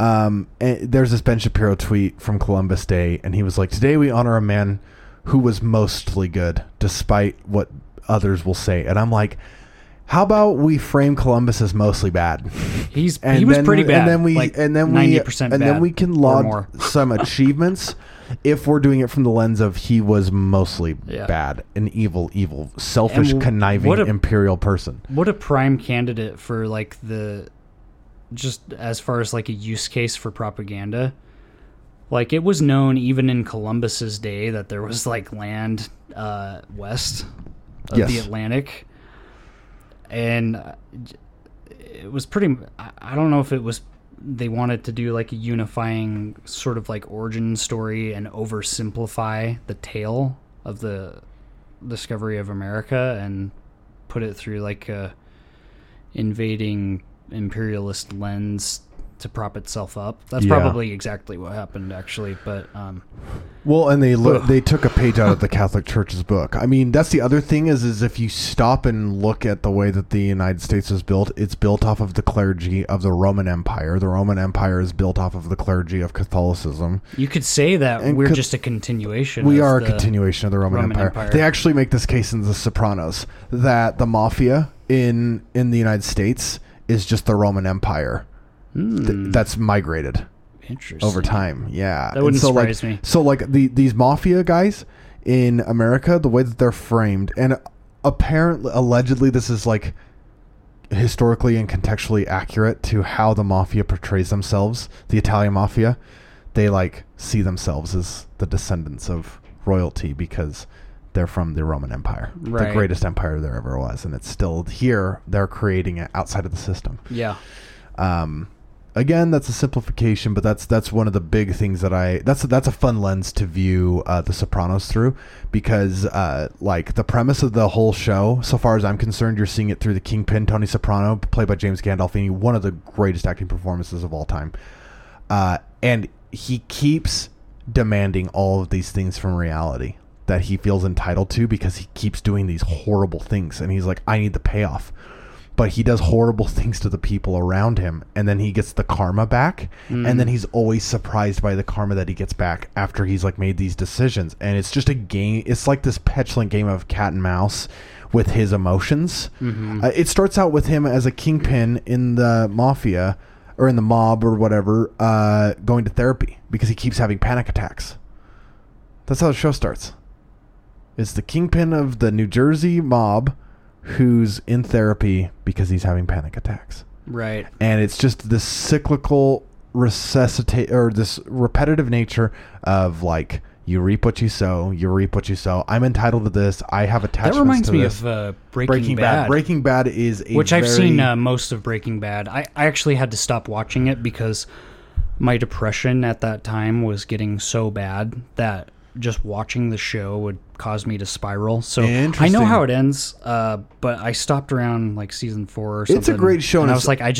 And there's this Ben Shapiro tweet from Columbus Day, and he was like, today we honor a man who was mostly good, despite what others will say. And I'm like, how about we frame Columbus as mostly bad? He was pretty bad. And then we, like, and then 90% bad, and then we can log some achievements if we're doing it from the lens of he was mostly bad, an evil, selfish, conniving, imperial person. What a prime candidate for like the, just as far as like a use case for propaganda. Like, it was known even in Columbus's day that there was like land west of the Atlantic, and it was pretty. I don't know if it was they wanted to do like a unifying sort of like origin story and oversimplify the tale of the discovery of America and put it through like a invading imperialist lens to prop itself up. That's probably exactly what happened, actually. But and they took a page out of the Catholic Church's book. I mean, that's the other thing is if you stop and look at the way that the United States was built, it's built off of the clergy of the Roman Empire. The Roman Empire is built off of the clergy of Catholicism. You could say that, and we're just a continuation. We are a continuation of the Roman Empire. They actually make this case in The Sopranos that the mafia in the United States is just the Roman Empire. That's migrated over time. Yeah. That wouldn't surprise me. So like these mafia guys in America, the way that they're framed, and apparently, allegedly, this is like historically and contextually accurate to how the mafia portrays themselves. The Italian mafia, they like see themselves as the descendants of royalty because they're from the Roman Empire, right, the greatest empire there ever was. And it's still here. They're creating it outside of the system. Yeah. Again, that's a simplification, but that's one of the big things that that's a fun lens to view The Sopranos through, because like the premise of the whole show, so far as I'm concerned, you're seeing it through the kingpin, Tony Soprano, played by James Gandolfini, one of the greatest acting performances of all time, and he keeps demanding all of these things from reality that he feels entitled to because he keeps doing these horrible things, and he's like, I need the payoff. But he does horrible things to the people around him, and then he gets the karma back, and then he's always surprised by the karma that he gets back after he's like made these decisions. And it's just a game. It's like this petulant game of cat and mouse with his emotions. Mm-hmm. It starts out with him as a kingpin in the mafia or in the mob or whatever, going to therapy because he keeps having panic attacks. That's how the show starts. It's the kingpin of the New Jersey mob who's in therapy because he's having panic attacks. Right. And it's just this cyclical this repetitive nature of like, you reap what you sow, I'm entitled to this. I have attachments to this. That reminds me of Breaking Bad. Breaking Bad is a I've seen most of Breaking Bad. I actually had to stop watching it because my depression at that time was getting so bad that just watching the show would cause me to spiral. So I know how it ends, but I stopped around like season 4 or something. It's a great show. And I was like, I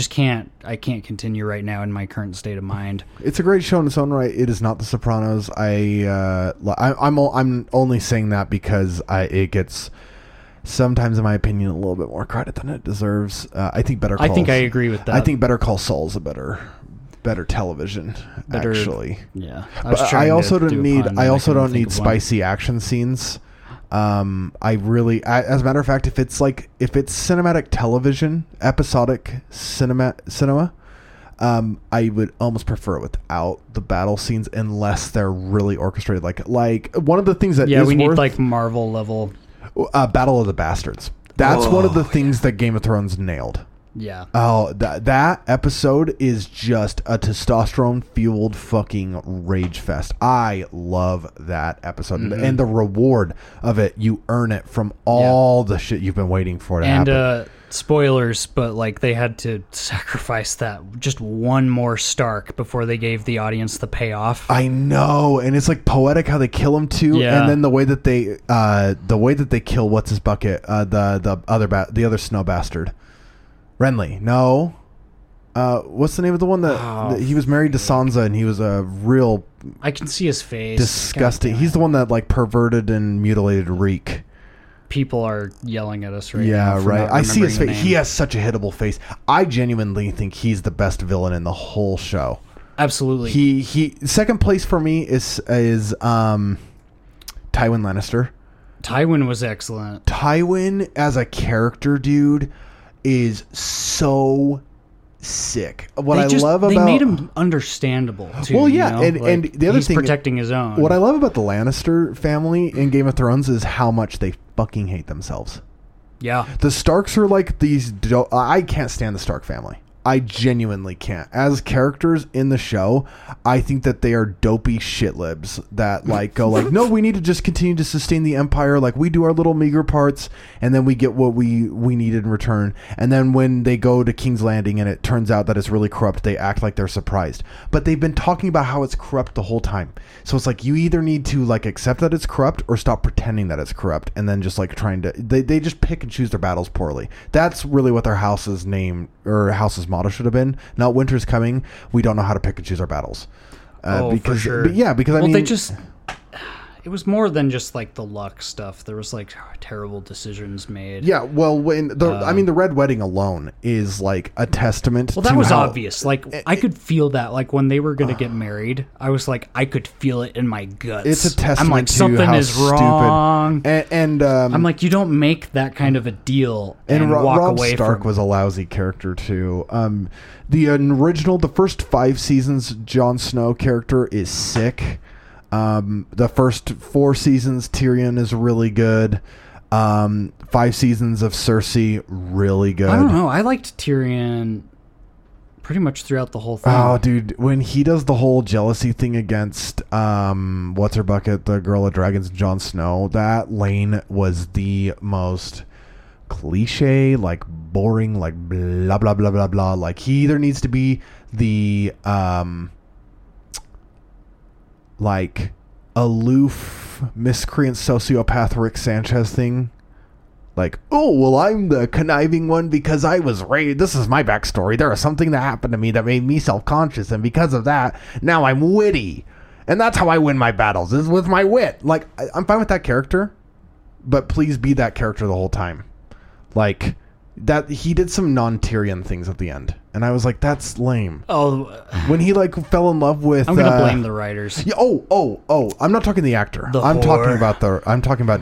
can't continue right now in my current state of mind. It's a great show in its own right. It is not The Sopranos. I'm only saying that because it gets sometimes, in my opinion, a little bit more credit than it deserves. I think Better Call Saul. I think I agree with that. I think Better Call Saul is a better television, actually. Yeah. I also don't need spicy action scenes. As a matter of fact, if it's cinematic television, episodic cinema, I would almost prefer it without the battle scenes unless they're really orchestrated. Like one of the things that we need like Marvel level Battle of the Bastards. That's one of the things that Game of Thrones nailed. Yeah. Oh, that episode is just a testosterone-fueled fucking rage fest. I love that episode. Mm-hmm. And the reward of it, you earn it from all the shit you've been waiting for to happen. And spoilers, but like they had to sacrifice that just one more Stark before they gave the audience the payoff. I know. And it's like poetic how they kill him too. Yeah. And then the way that they kill what's his bucket, the other snow bastard. Renly, no. What's the name of the one that he was married to Sansa, and he was a real... I can see his face. Disgusting. He's the one that like perverted and mutilated Reek. People are yelling at us right now. Yeah, right. I see his face. He has such a hittable face. I genuinely think he's the best villain in the whole show. Absolutely. He second place for me is Tywin Lannister. Tywin was excellent. Tywin as a character, dude, is so sick. They made him understandable too. Well, yeah, you know? and the other thing, he's protecting his own. What I love about the Lannister family in Game of Thrones is how much they fucking hate themselves. Yeah, the Starks are like these. I can't stand the Stark family. I genuinely can't. As characters in the show, I think that they are dopey shitlibs that like go like, no, we need to just continue to sustain the empire. Like we do our little meager parts and then we get what we need in return. And then when they go to King's Landing and it turns out that it's really corrupt, they act like they're surprised, but they've been talking about how it's corrupt the whole time. So it's like, you either need to like accept that it's corrupt or stop pretending that it's corrupt. And then just like they just pick and choose their battles poorly. That's really what their house's name or house's motto should have been. Not winter's coming. We don't know how to pick and choose our battles. Because, for sure. Yeah, because I mean... It was more than just like the luck stuff. There was like terrible decisions made. Yeah, well, the Red Wedding alone is like a testament. Well, that was obvious. Like I could feel that. Like when they were going to get married, I was like, I could feel it in my guts. It's a testament. I'm like, something is wrong. And I'm like, you don't make that kind of a deal and walk Rob away. Stark was a lousy character too. The original, the first 5 seasons, Jon Snow character is sick. The first 4 seasons, Tyrion is really good. 5 seasons of Cersei, really good. I don't know. I liked Tyrion pretty much throughout the whole thing. Oh, dude. When he does the whole jealousy thing against, what's-her-bucket, the Girl of Dragons, Jon Snow, that lane was the most cliche, like, boring, like, blah, blah, blah, blah, blah. Like, he either needs to be the, like aloof miscreant sociopath Rick Sanchez thing, like, oh well, I'm the conniving one because I was raised, this is my backstory, there is something that happened to me that made me self-conscious, and because of that now I'm witty, and that's how I win my battles, is with my wit. Like, I'm fine with that character, but please be that character the whole time. Like that he did some non-Tyrion things at the end, and I was like, that's lame. Oh, when he like fell in love with, I'm gonna blame the writers. Yeah, I'm not talking the actor. I'm talking about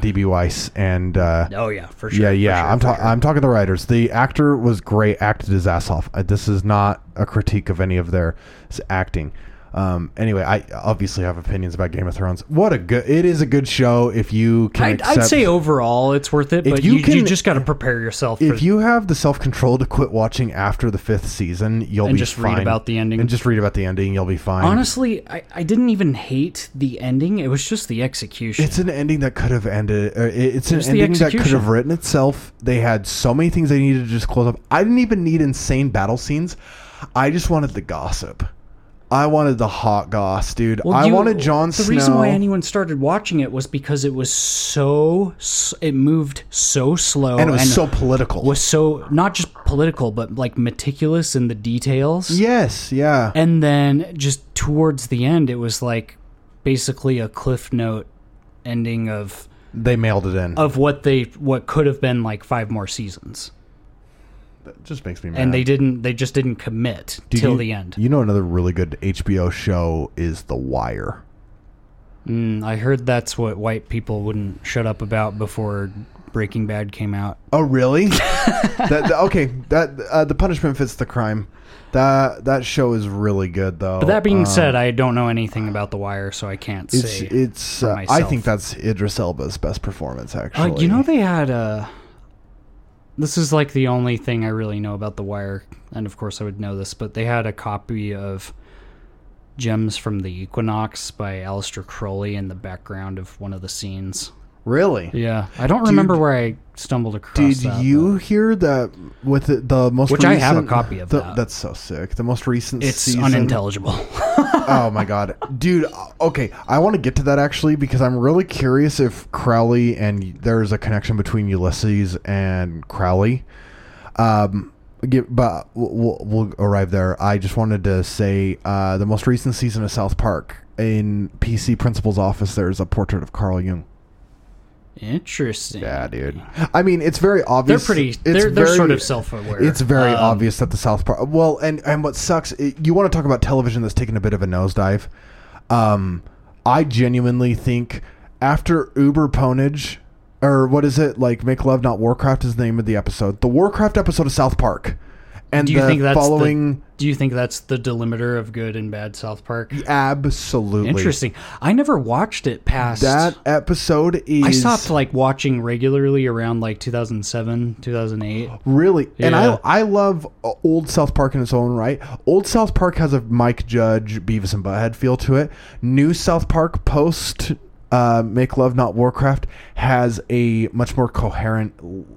DB Weiss and for sure. Yeah. I'm talking the writers. The actor was great, acted his ass off. This is not a critique of any of their acting. Anyway, I obviously have opinions about Game of Thrones. It is a good show if you can. I'd say overall it's worth it, but you just got to prepare yourself. If you have the self-control to quit watching after the 5th season, you'll be fine. Just read about the ending. You'll be fine. Honestly, I didn't even hate the ending. It was just the execution. It's an ending that could have ended. It's an ending that could have written itself. They had so many things they needed to just close up. I didn't even need insane battle scenes. I just wanted the gossip. I wanted the hot goss, dude. Well, I wanted Jon Snow. The reason why anyone started watching it was because it was it moved so slow. And it was so political. Was so, not just political, but like meticulous in the details. Yes, yeah. And then just towards the end, it was like basically a cliff note ending of... They mailed it in. Of what could have been like 5 more seasons. That just makes me mad. And they just didn't commit till the end. You know, another really good HBO show is The Wire. I heard that's what white people wouldn't shut up about before Breaking Bad came out. Oh, really? The punishment fits the crime. That show is really good, though. But that being said, I don't know anything about The Wire, so I can't say. I think that's Idris Elba's best performance, actually. You know, they had This is like the only thing I really know about The Wire, and of course I would know this, but they had a copy of Gems from the Equinox by Aleister Crowley in the background of one of the scenes. Really? Yeah. I don't remember where I stumbled across that. Did you hear that with the most recent... Which I have a copy of that. That's so sick. The most recent season... It's unintelligible. Oh, my God. Dude, okay. I want to get to that, actually, because I'm really curious if Crowley and... There's a connection between Ulysses and Crowley. But we'll arrive there. I just wanted to say the most recent season of South Park, in PC Principal's office, there's a portrait of Carl Jung. Interesting. Yeah, dude. I mean, it's very obvious. They're sort of self-aware. It's very obvious that the South Park... Well, and what sucks... you want to talk about television that's taken a bit of a nosedive. I genuinely think after Uber Ponage... Or what is it? Like, Make Love Not Warcraft is the name of the episode. The Warcraft episode of South Park. And do you think that's the delimiter of good and bad South Park? Absolutely. Interesting. I never watched it past... That episode is... I stopped, like, watching regularly around, like, 2007, 2008. Really? Yeah. And I love old South Park in its own right. Old South Park has a Mike Judge, Beavis and Butthead feel to it. New South Park post... Make Love Not Warcraft has a much more coherent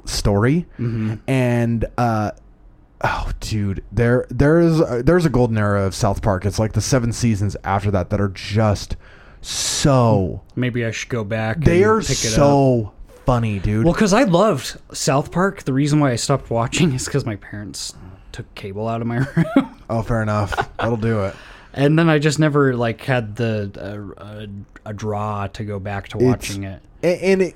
story. Mm-hmm. And oh, dude, there's a golden era of South Park. It's like the 7 seasons after that that are just so... Maybe I should go back and pick it up. They are so funny, dude. Well, because I loved South Park. The reason why I stopped watching is because my parents took cable out of my room. Oh, fair enough. That'll do it. And then I just never, like, had the a draw to go back to watching it. And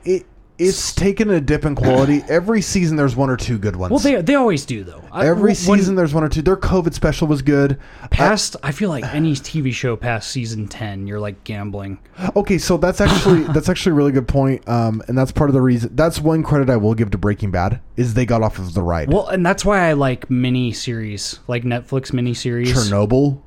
it's taken a dip in quality. Every season there's one or two good ones. Well, they always do, though. Every season there's one or two. Their COVID special was good. I feel like any TV show past season 10, you're, like, gambling. Okay, so that's actually a really good point. And that's part of the reason. That's one credit I will give to Breaking Bad, is they got off of the ride. Well, and that's why I like miniseries, like Netflix miniseries. Chernobyl.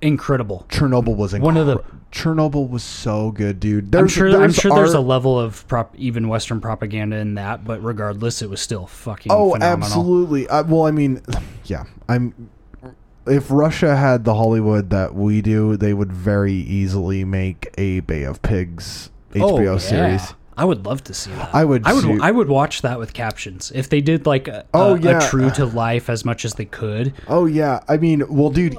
Incredible. Chernobyl was incredible. Chernobyl was so good, dude. I'm sure there's a level of even Western propaganda in that, but regardless, it was still fucking phenomenal. Absolutely. Well, I mean, yeah. If Russia had the Hollywood that we do, they would very easily make a Bay of Pigs HBO series. I would love to see that. I would watch that with captions. If they did like a true to life as much as they could. Oh yeah. I mean, well, dude,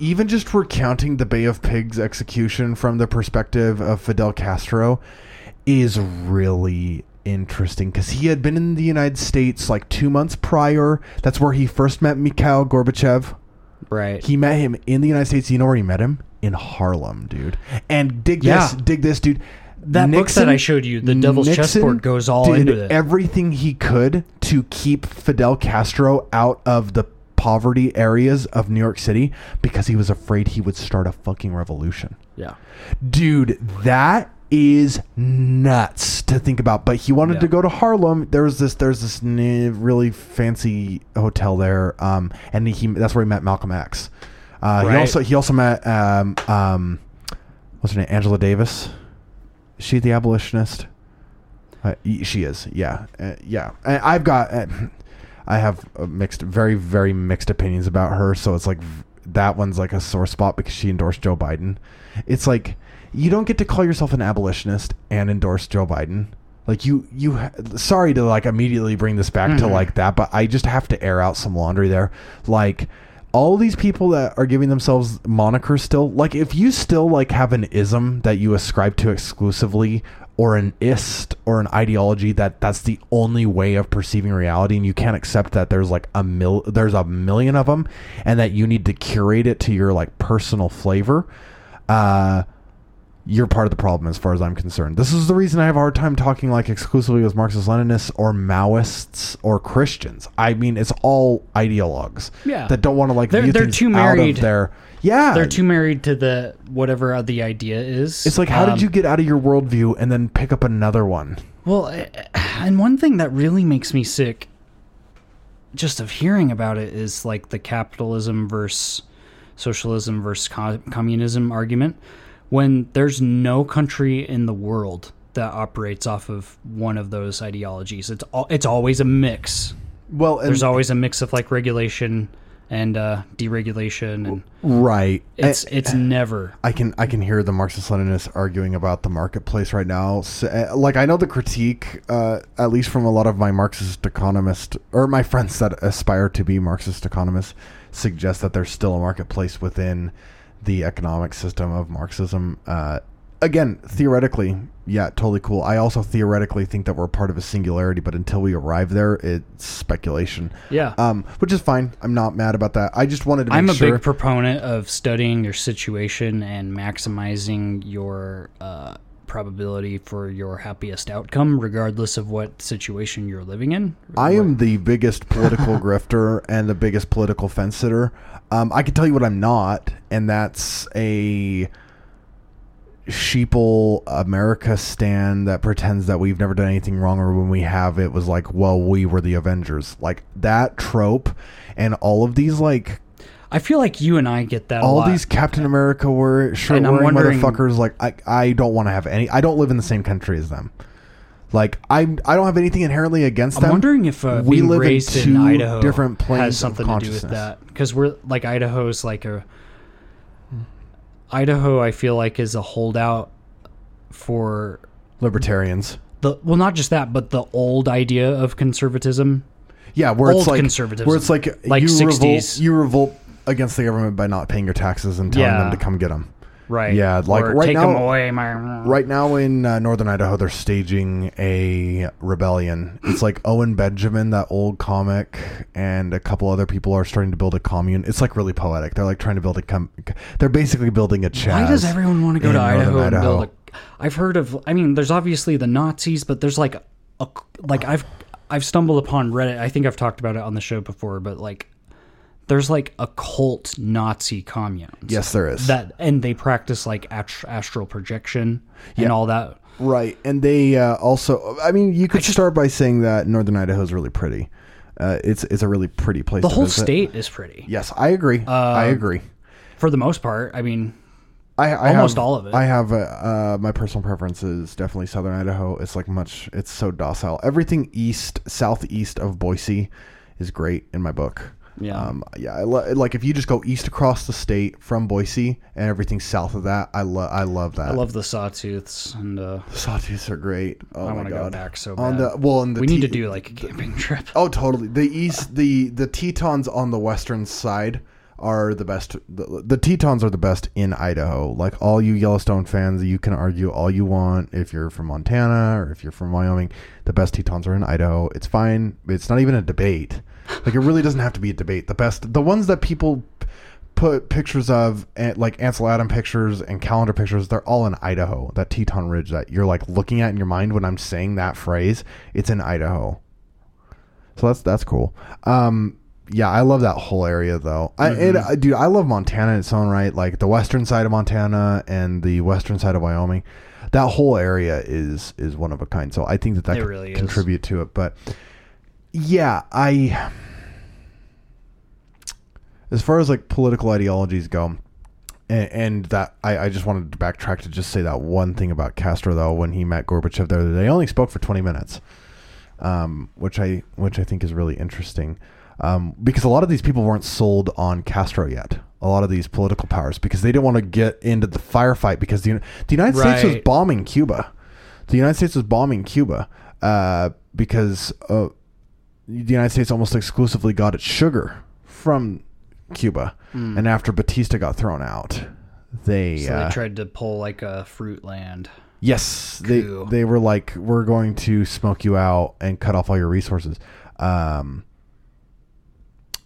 even just recounting the Bay of Pigs execution from the perspective of Fidel Castro is really interesting, because he had been in the United States like 2 months prior. That's where he first met Mikhail Gorbachev. Right. He met him in the United States. You know where he met him? In Harlem, dude. And dig this, dude. That Nixon, book that I showed you, The Devil's Chessboard, goes all into it. Everything he could to keep Fidel Castro out of the poverty areas of New York City, because he was afraid he would start a fucking revolution. Yeah. Dude, that is nuts to think about. But he wanted to go to Harlem. There's this really fancy hotel there, and that's where he met Malcolm X. Right. He also met what's her name? Angela Davis. Is she the abolitionist? She is, yeah. Yeah. I have mixed, very, very mixed opinions about her, so it's like that one's like a sore spot because she endorsed Joe Biden. It's like, you don't get to call yourself an abolitionist and endorse Joe Biden. Like, sorry to like immediately bring this back to like that, but I just have to air out some laundry there. Like, all these people that are giving themselves monikers still, like, if you still like have an ism that you ascribe to exclusively, or an ist, or an ideology that's the only way of perceiving reality, and you can't accept that there's like there's a million of them, and that you need to curate it to your like personal flavor, you're part of the problem as far as I'm concerned. This is the reason I have a hard time talking like exclusively with Marxist-Leninists or Maoists or Christians. I mean, it's all ideologues that don't want to like view things out of their... Yeah. They're too married to the whatever the idea is. It's like, how did you get out of your worldview and then pick up another one? Well, and one thing that really makes me sick just of hearing about it is like the capitalism versus socialism versus communism argument. When there's no country in the world that operates off of one of those ideologies, it's always a mix. Well, and there's always a mix of like regulation and deregulation, and right. It's never. I can hear the Marxist-Leninists arguing about the marketplace right now. So, like, I know the critique, at least from a lot of my Marxist economists or my friends that aspire to be Marxist economists, suggests that there's still a marketplace within the economic system of Marxism. Again, theoretically, yeah, totally cool. I also theoretically think that we're part of a singularity, but until we arrive there, it's speculation. Yeah. Which is fine. I'm not mad about that. I just wanted to make sure. I'm a big proponent of studying your situation and maximizing your probability for your happiest outcome, regardless of what situation you're living in. I am the biggest political grifter and the biggest political fence sitter. I can tell you what I'm not, and that's a sheeple America stand that pretends that we've never done anything wrong, or when we have, it was like, well, we were the Avengers. Like, that trope and all of these, like, I feel like you and I get that all a lot. These Captain America shirt-wearing motherfuckers, like, I don't want to have any. I don't live in the same country as them. Like, I don't have anything inherently against them. I'm wondering if we live in two Idaho different planes has something of consciousness. To do with that, because we're like, Idaho's like a Idaho, I feel like, is a holdout for libertarians. Well, not just that, but the old idea of conservatism. Yeah, where it's like you 60s. You revolt against the government by not paying your taxes and telling them to come get them. Right. Yeah, like, or right take now, them away. Right now in northern Idaho, they're staging a rebellion. It's like Owen Benjamin, that old comic, and a couple other people are starting to build a commune. It's like really poetic. They're like trying to build they're basically building a Chaz. Why does everyone want to go to Idaho and build I've heard of, I mean, there's obviously the Nazis, but there's like I've stumbled upon Reddit. I think I've talked about it on the show before, but like, there's like occult Nazi communes. Yes, there is. And they practice like astral projection and all that. Right. And they also, I mean, you could start by saying that northern Idaho is really pretty. It's a really pretty place to visit. The whole state is pretty. Yes, I agree. For the most part. I mean, almost all of it. I have my personal preference is definitely southern Idaho. It's like it's so docile. Everything southeast of Boise is great in my book. Yeah. Like, if you just go east across the state from Boise and everything south of that, I love that. I love the Sawtooths, and the Sawtooths are great. Oh, I want to go back so bad. We need to do like a camping trip. Oh, totally. The east, the Tetons on the western side are the best. The Tetons are the best in Idaho. Like, all you Yellowstone fans, you can argue all you want. If you're from Montana or if you're from Wyoming, the best Tetons are in Idaho. It's fine. It's not even a debate. Like, it really doesn't have to be a debate. The ones that people put pictures of, like Ansel Adams pictures and calendar pictures, they're all in Idaho. That Teton Ridge that you're like looking at in your mind when I'm saying that phrase, it's in Idaho. So that's cool. Yeah, I love that whole area though. Mm-hmm. Dude, I love Montana in its own right. Like, the western side of Montana and the western side of Wyoming, that whole area is one of a kind. So I think that could really contribute to it, but. Yeah, as far as like political ideologies go, and that I just wanted to backtrack to just say that one thing about Castro though. When he met Gorbachev the other day, they only spoke for 20 minutes, which I think is really interesting, because a lot of these people weren't sold on Castro yet. A lot of these political powers, because they didn't want to get into the firefight, because the United States was bombing Cuba. The United States was bombing Cuba because. The United States almost exclusively got its sugar from Cuba. Mm. And after Batista got thrown out, they tried to pull like a Fruitland. Yes. Coup. They were like, we're going to smoke you out and cut off all your resources.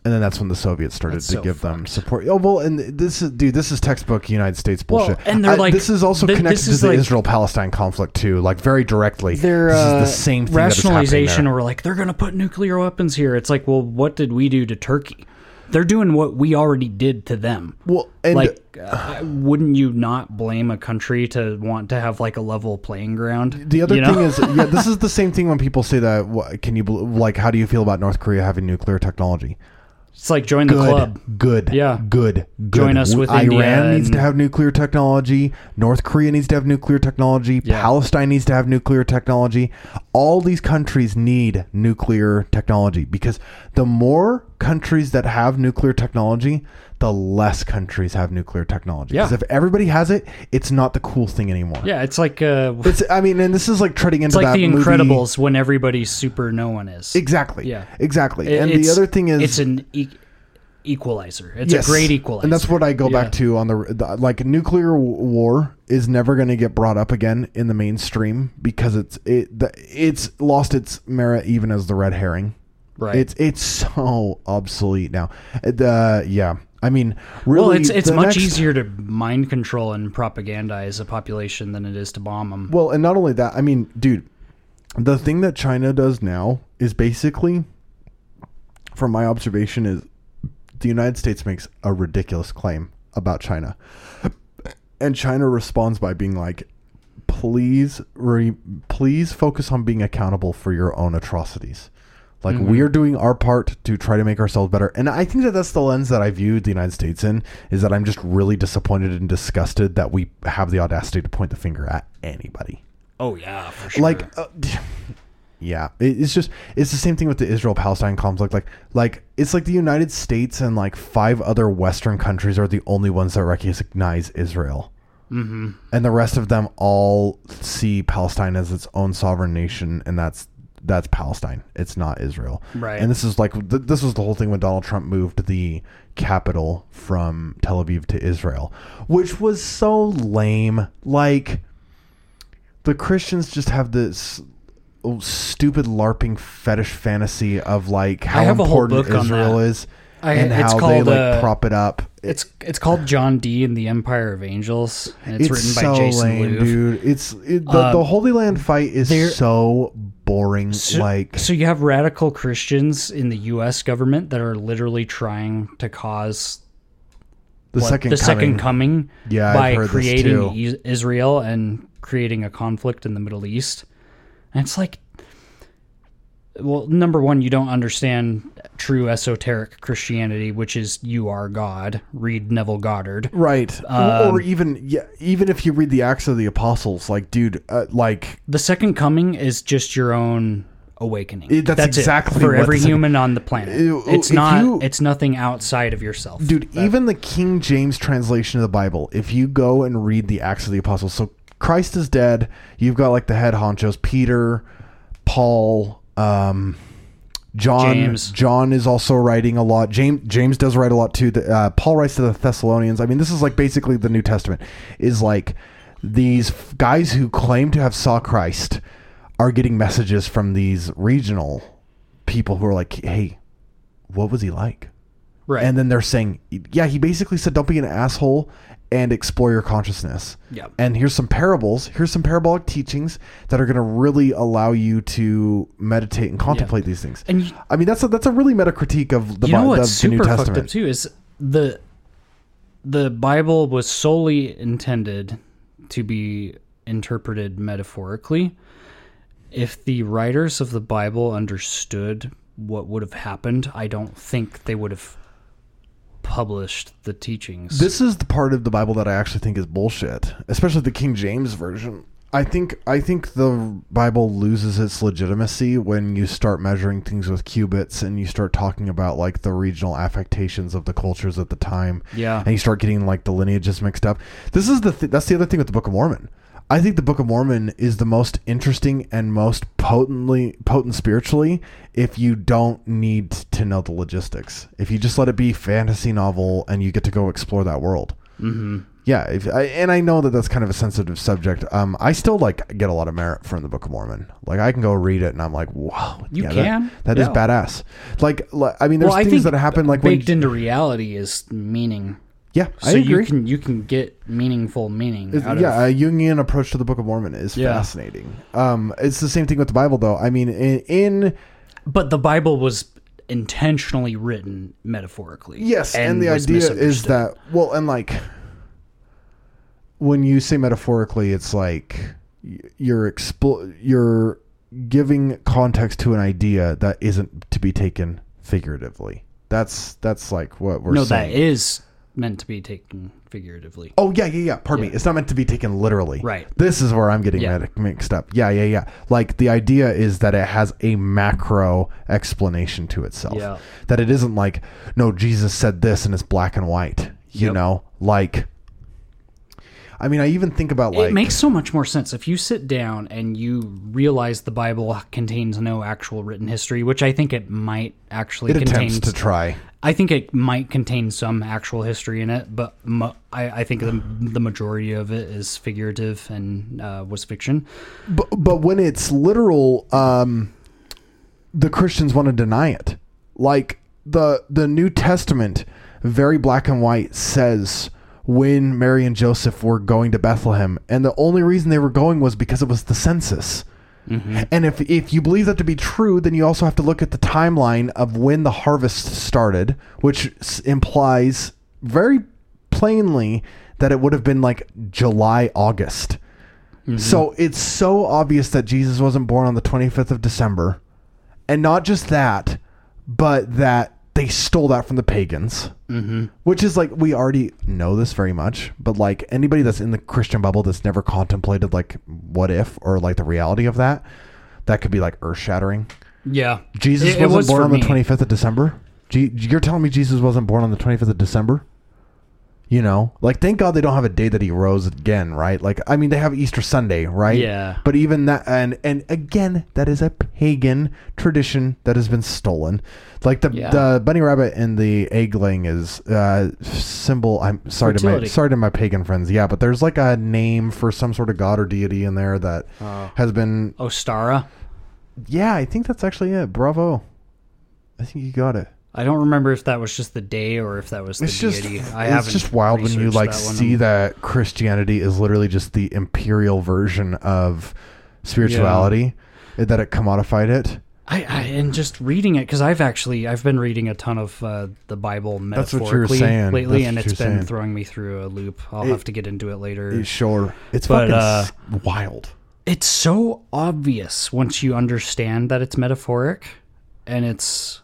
And then that's when the Soviets started give them support. Oh, well, and this is textbook United States bullshit. Well, and they're like, this is also connected to the Israel-Palestine conflict too, like very directly. This is the same thing. Rationalization, or like, they're going to put nuclear weapons here. It's like, well, what did we do to Turkey? They're doing what we already did to them. Well, and like, wouldn't you not blame a country to want to have like a level playing ground? The other thing is, yeah, this is the same thing when people say that. How do you feel about North Korea having nuclear technology? It's like join the club. Good. Join us with Iran. India needs to have nuclear technology. North Korea needs to have nuclear technology. Yeah. Palestine needs to have nuclear technology. All these countries need nuclear technology, because the more countries that have nuclear technology, the less countries have nuclear technology. Because if everybody has it, it's not the cool thing anymore. Yeah, it's like... and this is like treading into that movie. It's like The Incredibles when everybody's super no one is. Exactly. Yeah. Exactly. And the other thing is... It's an equalizer. It's a great equalizer. And that's what I go back to on the... Like, nuclear war is never going to get brought up again in the mainstream, because it's lost its merit even as the red herring. Right. It's so obsolete now. I mean, really, well, it's much easier to mind control and propagandize a population than it is to bomb them. Well, and not only that, I mean, dude, the thing that China does now is basically, from my observation, is the United States makes a ridiculous claim about China, and China responds by being like, please focus on being accountable for your own atrocities. Like, mm-hmm. we are doing our part to try to make ourselves better. And I think that that's the lens that I viewed the United States in, is that I'm just really disappointed and disgusted that we have the audacity to point the finger at anybody. Oh, yeah, for sure. Like, yeah, it's the same thing with the Israel-Palestine conflict. Like it's like the United States and like five other Western countries are the only ones that recognize Israel. Mm-hmm. And the rest of them all see Palestine as its own sovereign nation, and that's Palestine. It's not Israel. Right. And this is like, this was the whole thing when Donald Trump moved the capital from Tel Aviv to Israel, which was so lame. Like, the Christians just have this stupid LARPing fetish fantasy of like how important Israel is and how they like prop it up. It's called John Dee and the Empire of Angels. And it's written by Jason Louvre. Dude, the Holy Land fight is so boring. So you have radical Christians in the U.S. government that are literally trying to cause the second coming. Yeah, by creating Israel and creating a conflict in the Middle East. And it's like, well, number one, you don't understand true esoteric Christianity, which is you are God. Read Neville Goddard, right? Or even if you read the Acts of the Apostles, like, dude, the second coming is just your own awakening. That's exactly it for every human on the planet. It's nothing outside of yourself, dude. Even the King James translation of the Bible, if you go and read the Acts of the Apostles, so Christ is dead. You've got like the head honchos, Peter, Paul. John is also writing a lot. James does write a lot too. Paul writes to the Thessalonians. I mean, this is like basically the New Testament is like these guys who claim to have saw Christ are getting messages from these regional people who are like, hey, what was he like? Right. And then they're saying, yeah, he basically said, don't be an asshole and explore your consciousness. Yep. And here's some parables. Here's some parabolic teachings that are going to really allow you to meditate and contemplate these things. And I mean, that's a really meta critique of the Bible. You know what's super fucked up too is the Bible was solely intended to be interpreted metaphorically. If the writers of the Bible understood what would have happened, I don't think they would have published the teachings. This is the part of the Bible that I actually think is bullshit, especially the King James version. I think the Bible loses its legitimacy when you start measuring things with cubits and you start talking about like the regional affectations of the cultures at the time. Yeah. And you start getting like the lineages mixed up. This is that's the other thing with the Book of Mormon. I think the Book of Mormon is the most interesting and most potent spiritually if you don't need to know the logistics. If you just let it be fantasy novel and you get to go explore that world. Mm-hmm. Yeah, I know that that's kind of a sensitive subject. I still like get a lot of merit from the Book of Mormon. Like I can go read it and I'm like, wow, that is badass. Like I mean, there's things that happen like baked into reality is meaning. Yeah, I agree. So you can get meaning out of... Yeah, a Jungian approach to the Book of Mormon is fascinating. It's the same thing with the Bible, though. I mean, But the Bible was intentionally written metaphorically. Yes, and the idea is that... Well, and like... When you say metaphorically, it's like you're giving context to an idea that isn't to be taken figuratively. That's like what we're saying. No, that is meant to be taken figuratively. Oh, yeah. Pardon me. It's not meant to be taken literally. Right. This is where I'm getting mixed up. Yeah. Like, the idea is that it has a macro explanation to itself. Yeah. That it isn't like, no, Jesus said this and it's black and white. You know? Like... I mean, I even think about like... It makes so much more sense. If you sit down and you realize the Bible contains no actual written history, which I think it might actually contain... It attempts to try. I think it might contain some actual history in it, but I think the majority of it is figurative and was fiction. But when it's literal, the Christians want to deny it. Like, the New Testament, very black and white, says... when Mary and Joseph were going to Bethlehem, and the only reason they were going was because it was the census. Mm-hmm. And if you believe that to be true, then you also have to look at the timeline of when the harvest started, which implies very plainly that it would have been like July, August. Mm-hmm. So it's so obvious that Jesus wasn't born on the 25th of December. And not just that, but that they stole that from the pagans, mm-hmm. which is like, we already know this very much, but like anybody that's in the Christian bubble that's never contemplated like what if, or like the reality of that, that could be like earth shattering. Yeah. Jesus wasn't born on the 25th of December. You're telling me Jesus wasn't born on the 25th of December? You know, like, thank God they don't have a day that he rose again, right? Like, I mean, they have Easter Sunday, right? Yeah. But even that, and again, that is a pagan tradition that has been stolen. Like the bunny rabbit and the egg laying is symbol. I'm sorry Futility. to my pagan friends. Yeah, but there's like a name for some sort of god or deity in there that has been Ostara. Yeah, I think that's actually it. Bravo. I think you got it. I don't remember if that was just the day or if that was the deity. It's just wild when you like see that Christianity is literally just the imperial version of spirituality, that it commodified it. And just reading it, because I've been reading a ton of the Bible metaphorically lately, and it's been throwing me through a loop. I'll have to get into it later. Sure, it's fucking wild. It's so obvious once you understand that it's metaphoric, and it's.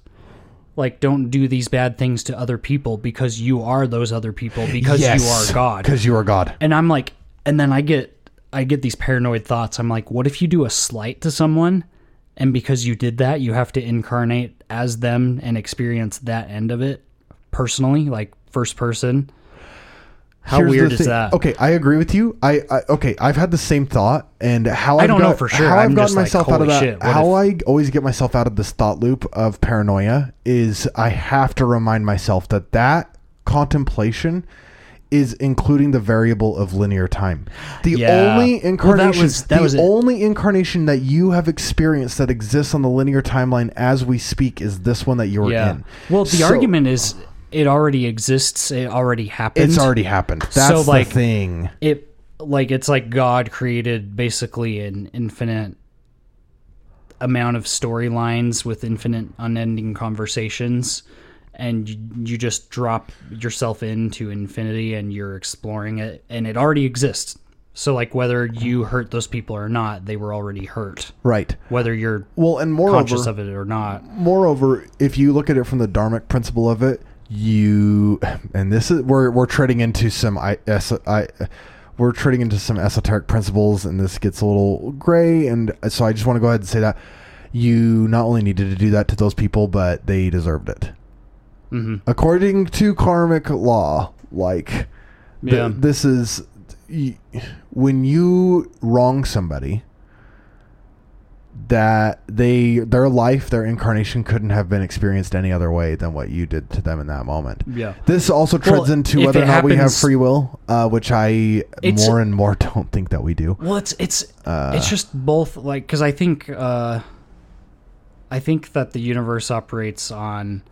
Like, don't do these bad things to other people because you are those other people, because you are God. Because you are God. And I'm like, and then I get these paranoid thoughts. I'm like, what if you do a slight to someone, and because you did that, you have to incarnate as them and experience that end of it personally, like first person? How weird is that? Okay, I agree with you. I've had the same thought, and how I don't know for sure. How I've gotten myself out of that. How I always get myself out of this thought loop of paranoia is I have to remind myself that contemplation is including the variable of linear time. The only incarnation that you have experienced that exists on the linear timeline as we speak is this one that you're in. Well, the argument is. It already exists. It already happened. That's so, like, the thing. It's like God created basically an infinite amount of storylines with infinite unending conversations, and you just drop yourself into infinity and you're exploring it, and it already exists. So, like, whether you hurt those people or not, they were already hurt. Right. Whether you're conscious of it or not. Moreover, if you look at it from the dharmic principle of it, we're treading into some esoteric principles, and this gets a little gray, and so I just want to go ahead and say that you not only needed to do that to those people, but they deserved it. Mm-hmm. According to karmic law, like this is when you wrong somebody, that their life, their incarnation couldn't have been experienced any other way than what you did to them in that moment. Yeah. This also treads into whether or not we have free will, which I more and more don't think that we do. Well, it's just both, like, because I think that the universe operates on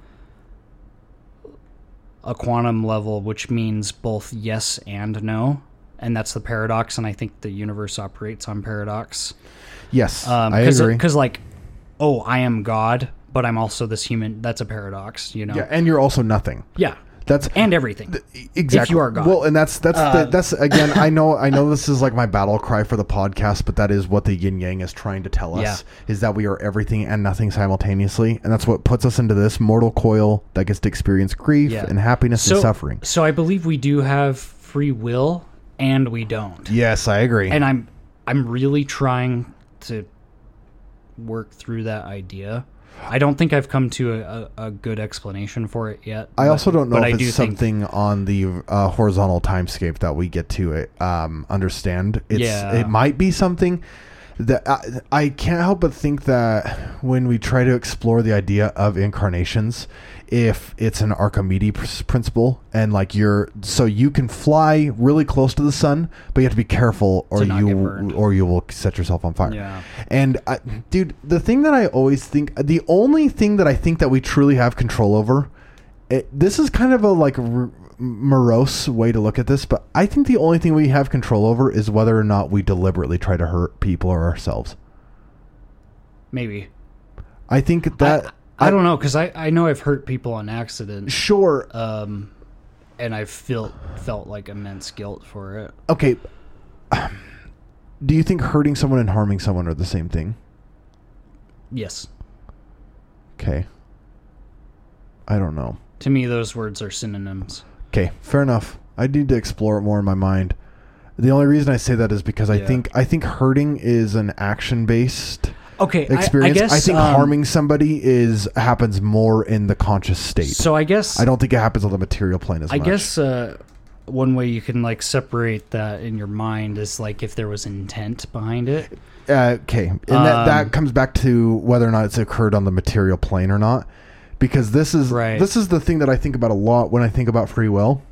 a quantum level, which means both yes and no. And that's the paradox, and I think the universe operates on paradox. Yes, I agree. Because, like, I am God, but I'm also this human. That's a paradox, you know? Yeah, and you're also nothing. Yeah. That's and everything. Exactly. If you are God. Well, and that's again. I know this is like my battle cry for the podcast, but that is what the yin yang is trying to tell us, is that we are everything and nothing simultaneously, and that's what puts us into this mortal coil that gets to experience grief and happiness and suffering. So I believe we do have free will, and we don't. Yes, I agree. And I'm really trying to work through that idea. I don't think I've come to a good explanation for it yet. I also don't know if it's something on the horizontal timescape that we get to understand. It might be something that I can't help but think that when we try to explore the idea of incarnations, if it's an Archimedes principle and like you can fly really close to the sun, but you have to be careful or you will set yourself on fire. Yeah. And the thing that I always think, the only thing that I think that we truly have control over, this is kind of a like morose way to look at this, but I think the only thing we have control over is whether or not we deliberately try to hurt people or ourselves. Maybe. I think that... I don't know, because I know I've hurt people on accident. Sure. And I've felt like immense guilt for it. Okay. Do you think hurting someone and harming someone are the same thing? Yes. Okay. I don't know. To me, those words are synonyms. Okay, fair enough. I need to explore it more in my mind. The only reason I say that is because I think hurting is an action-based... Okay, experience. I think harming somebody happens more in the conscious state. So I guess I don't think it happens on the material plane as much. I guess one way you can like separate that in your mind is like if there was intent behind it. Okay, and that comes back to whether or not it's occurred on the material plane or not, because this is the thing that I think about a lot when I think about free will.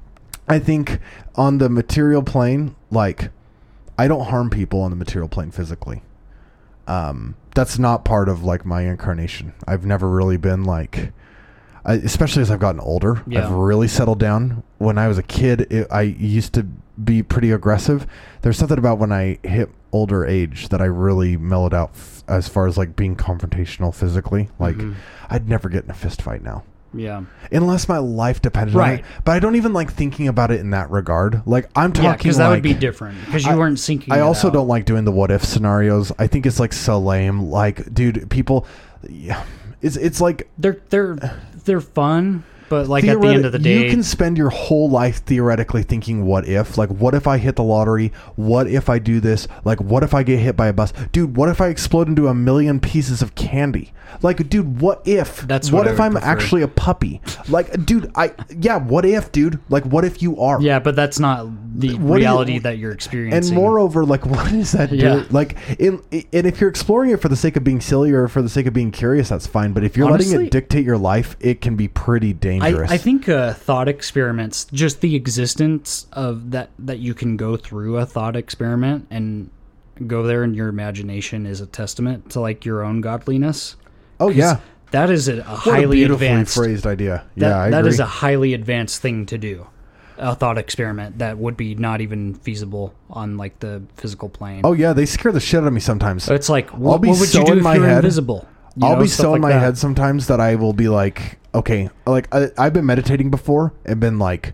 I think on the material plane, like I don't harm people on the material plane physically. That's not part of like my incarnation. I've never really been like, especially as I've gotten older, I've really settled down. When I was a kid, I used to be pretty aggressive. There's something about when I hit older age that I really mellowed out as far as like being confrontational physically. Like I'd never get in a fist fight now. Yeah. Unless my life depended on it. But I don't even like thinking about it in that regard. Like I'm talking like... because that would be different. Because you weren't sinking I also out. Don't like doing the what if scenarios. I think it's like so lame. Like, dude, people... Yeah, it's like... They're fun, but like at the end of the day... You can spend your whole life theoretically thinking what if. Like, what if I hit the lottery? What if I do this? Like, what if I get hit by a bus? Dude, what if I explode into 1,000,000 pieces of candy? Like, dude, what if? That's what if I'm actually a puppy? Like, dude, what if, dude? Like, what if you are? Yeah, but that's not the reality that you're experiencing. And moreover, like, what is that? Yeah. Like, and if you're exploring it for the sake of being silly or for the sake of being curious, that's fine. But if you're letting it dictate your life, it can be pretty dangerous. I think thought experiments, just the existence of that you can go through a thought experiment and go there in your imagination is a testament to like your own godliness. Oh yeah, that is a highly advanced phrased idea. I agree. Is a highly advanced thing to do. A thought experiment that would be not even feasible on like the physical plane. Oh yeah, they scare the shit out of me sometimes. It's like what would you do if you're invisible? I'll be so in my head sometimes that I will be like, okay, like I've been meditating before and been like,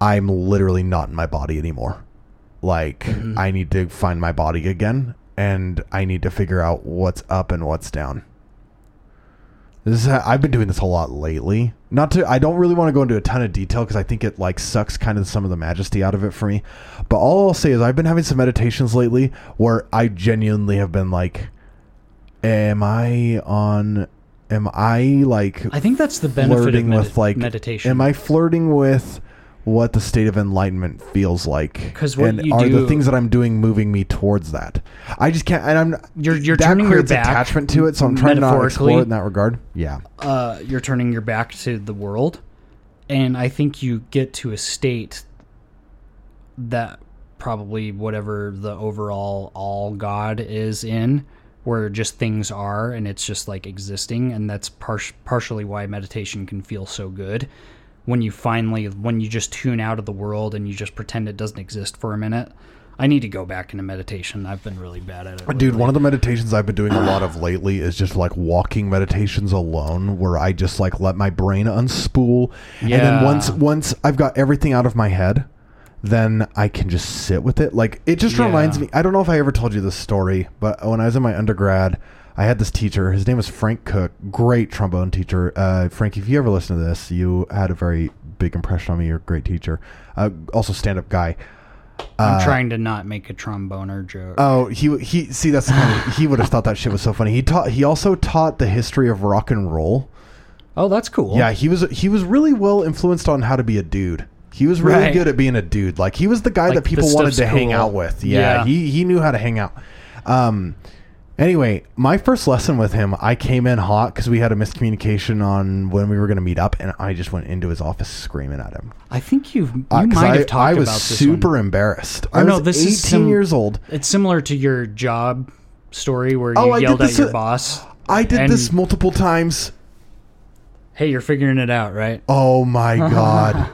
I'm literally not in my body anymore. Like I need to find my body again, and I need to figure out what's up and what's down. I've been doing this a lot lately. I don't really want to go into a ton of detail because I think it like sucks kind of some of the majesty out of it for me. But all I'll say is I've been having some meditations lately where I genuinely have been like, I think that's the benefit of meditation. Am I flirting with what the state of enlightenment feels like? Because the things that I'm doing moving me towards that? I just can't. And you're turning your back attachment to it, so I'm trying not to explore it in that regard. Yeah, you're turning your back to the world, and I think you get to a state that probably whatever the overall all God is in, where just things are, and it's just like existing, and that's partially why meditation can feel so good. When you just tune out of the world and you just pretend it doesn't exist for a minute, I need to go back into meditation. I've been really bad at it. Lately. Dude, one of the meditations I've been doing a lot of lately is just like walking meditations alone, where I just like let my brain unspool. Yeah. And then once I've got everything out of my head, then I can just sit with it. Like it just reminds me. I don't know if I ever told you this story, but when I was in my undergrad, I had this teacher. His name was Frank Cook. Great trombone teacher. Frank, if you ever listen to this, you had a very big impression on me. You're a great teacher. Also stand-up guy. I'm trying to not make a tromboner joke. Oh, he see, that's the kind of, he would have thought that shit was so funny. He also taught the history of rock and roll. Oh, that's cool. Yeah, he was really well influenced on how to be a dude. He was really good at being a dude. Like he was the guy that people wanted to hang out with. Yeah, he knew how to hang out. Anyway, my first lesson with him, I came in hot because we had a miscommunication on when we were going to meet up, and I just went into his office screaming at him. I think you might have talked about this. I was super embarrassed. I was 18 years old. It's similar to your job story where you yelled at your boss. I did this multiple times. Hey, you're figuring it out, right? Oh, my God.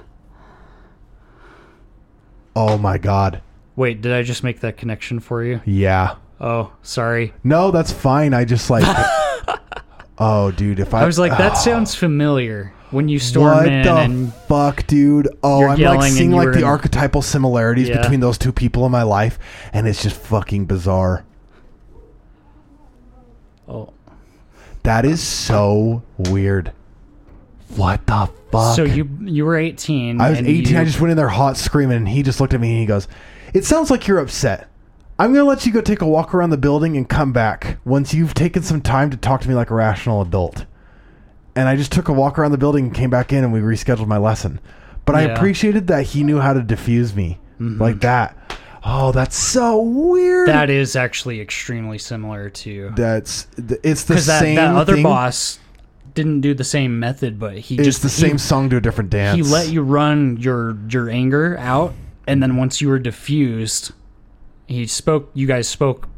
Oh, my God. Wait, did I just make that connection for you? Yeah. Oh, sorry. No, that's fine. I just like... oh, dude, if I was like, that sounds familiar. When you storm in and... What the fuck, dude? Oh, I'm like seeing like the archetypal similarities between those two people in my life, and it's just fucking bizarre. Oh. That is so weird. What the fuck? So you were 18. I was 18. I just went in there hot screaming, and he just looked at me, and he goes, it sounds like you're upset. I'm going to let you go take a walk around the building and come back once you've taken some time to talk to me like a rational adult. And I just took a walk around the building and came back in, and we rescheduled my lesson. But I appreciated that he knew how to diffuse me like that. Oh, that's so weird. That is actually extremely similar to... It's the same thing. That other boss didn't do the same method, but he just... It's the same song to a different dance. He let you run your anger out, and then once you were diffused... You guys spoke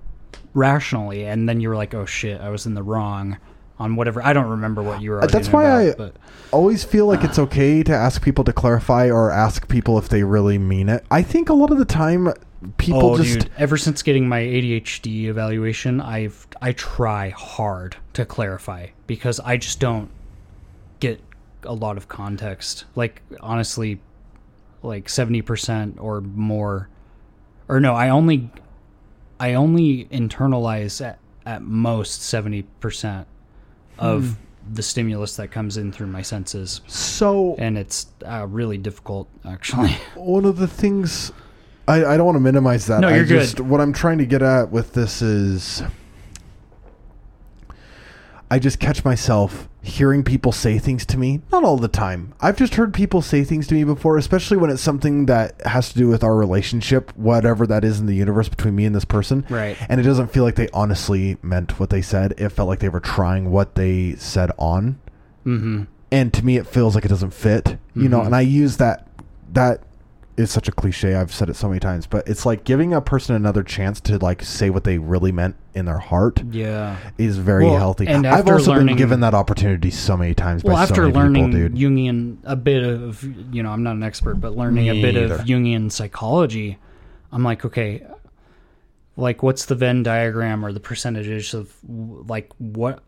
rationally, and then you were like, "Oh shit, I was in the wrong on whatever." I don't remember what you were. That's why I always feel like it's okay to ask people to clarify or ask people if they really mean it. I think a lot of the time, people ever since getting my ADHD evaluation, I try hard to clarify because I just don't get a lot of context. Like honestly, like 70% or more. Or no, I only internalize at most 70% of the stimulus that comes in through my senses. So, and it's really difficult, actually. One of the things I don't want to minimize that. No, you're good. What I'm trying to get at with this is, I just catch myself hearing people say things to me. Not all the time. I've just heard people say things to me before, especially when it's something that has to do with our relationship, whatever that is in the universe between me and this person. Right. And it doesn't feel like they honestly meant what they said. It felt like they were trying what they said on. Mm-hmm. And to me, it feels like it doesn't fit, you know, and I use that is such a cliche. I've said it so many times, but it's like giving a person another chance to like say what they really meant in their heart. Yeah, is very healthy. And I've also been given that opportunity so many times. Well, by after so many learning people, dude. Jungian a bit of, you know, I'm not an expert, but learning a bit of Jungian psychology, I'm like, okay, like what's the Venn diagram or the percentages of like what,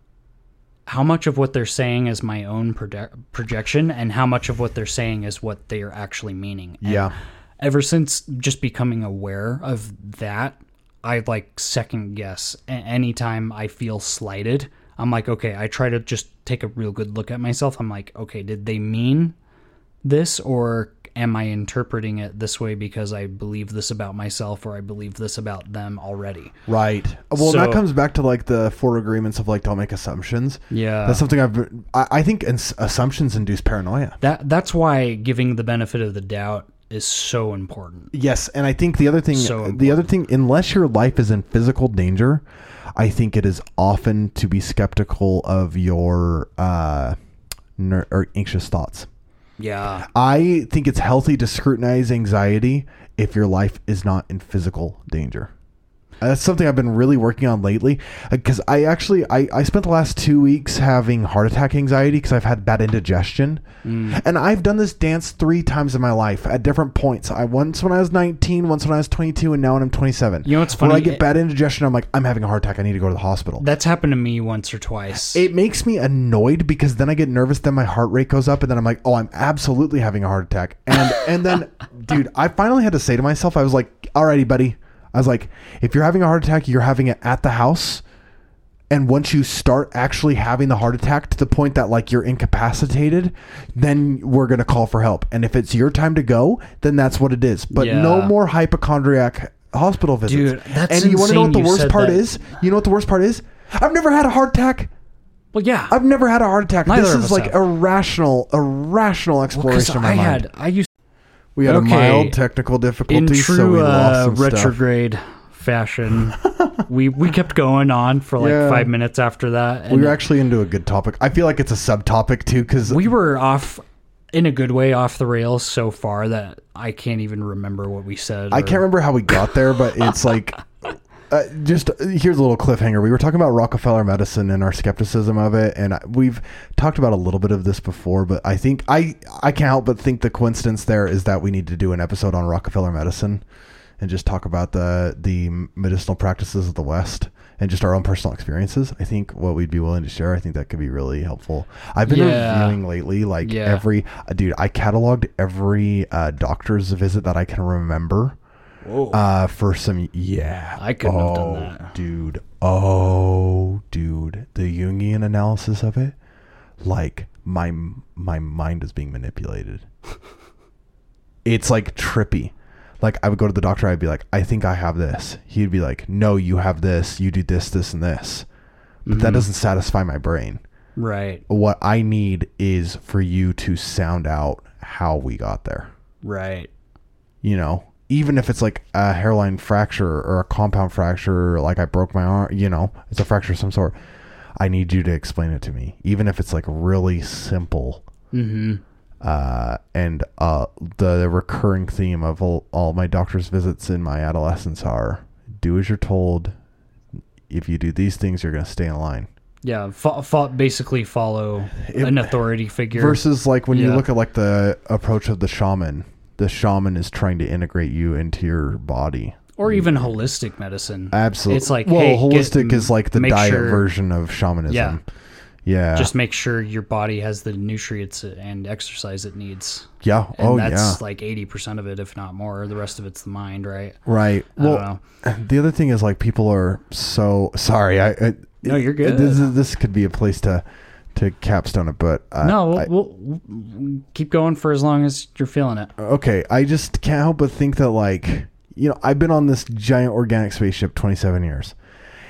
how much of what they're saying is my own projection and how much of what they're saying is what they are actually meaning. And ever since just becoming aware of that, I like second guess. Anytime I feel slighted, I'm like, okay, I try to just take a real good look at myself. I'm like, okay, did they mean this or am I interpreting it this way because I believe this about myself or I believe this about them already? Right. Well, so, that comes back to like the four agreements of like, don't make assumptions. Yeah. That's something I think assumptions induce paranoia. That's why giving the benefit of the doubt is so important. Yes. And I think the other thing, unless your life is in physical danger, I think it is often to be skeptical of your, or anxious thoughts. Yeah. I think it's healthy to scrutinize anxiety if your life is not in physical danger. That's something I've been really working on lately, because I spent the last 2 weeks having heart attack anxiety because I've had bad indigestion. And I've done this dance 3 times in my life at different points. Once when I was 19, once when I was 22, and now when I'm 27. You know what's funny? When I get bad indigestion, I'm like, I'm having a heart attack. I need to go to the hospital. That's happened to me once or twice. It makes me annoyed because then I get nervous. Then my heart rate goes up and then I'm like, oh, I'm absolutely having a heart attack. And then, dude, I finally had to say to myself, I was like, alrighty, buddy. I was like, if you're having a heart attack, you're having it at the house. And once you start actually having the heart attack to the point that like you're incapacitated, then we're going to call for help. And if it's your time to go, then that's what it is. But no more hypochondriac hospital visits. Dude, that's insane. And you want to know what the worst part is? You know what the worst part is? I've never had a heart attack. Well, yeah. I've never had a heart attack. This is like irrational exploration of my mind. We had a mild technical difficulty, in true, so we lost some retrograde fashion. we kept going on for like 5 minutes after that. And we were actually into a good topic. I feel like it's a subtopic too, because we were off in a good way off the rails so far that I can't even remember what we said. I can't remember how we got there, but it's like just here's a little cliffhanger. We were talking about Rockefeller medicine and our skepticism of it, and we've talked about a little bit of this before, but I think I can't help but think the coincidence there is that we need to do an episode on Rockefeller medicine and just talk about the medicinal practices of the West and just our own personal experiences. I think what we'd be willing to share, I think that could be really helpful. I've been reviewing lately, like I cataloged every doctor's visit that I can remember. Whoa. I couldn't have done that. Dude. The Jungian analysis of it, like my mind is being manipulated. It's like trippy. Like I would go to the doctor. I'd be like, I think I have this. He'd be like, no, you have this. You do this, this, and this. But that doesn't satisfy my brain. Right. What I need is for you to sound out how we got there. Right. You know? Even if it's like a hairline fracture or a compound fracture, or like I broke my arm, you know, it's a fracture of some sort. I need you to explain it to me. Even if it's like really simple. And the recurring theme of all my doctor's visits in my adolescence are do as you're told. If you do these things, you're going to stay in line. Yeah, basically follow an authority figure. Versus like when you look at like the approach of the shaman. The shaman is trying to integrate you into your body. Or even holistic medicine. Absolutely. It's like, holistic is like the diet version of shamanism. Yeah. Just make sure your body has the nutrients and exercise it needs. Yeah. And that's like 80% of it, if not more. The rest of it's the mind, right? Right. I don't know. The other thing is like people are so... Sorry. No, you're good. This could be a place to capstone it, but we'll keep going for as long as you're feeling it. Okay. I just can't help but think that like, you know, I've been on this giant organic spaceship 27 years.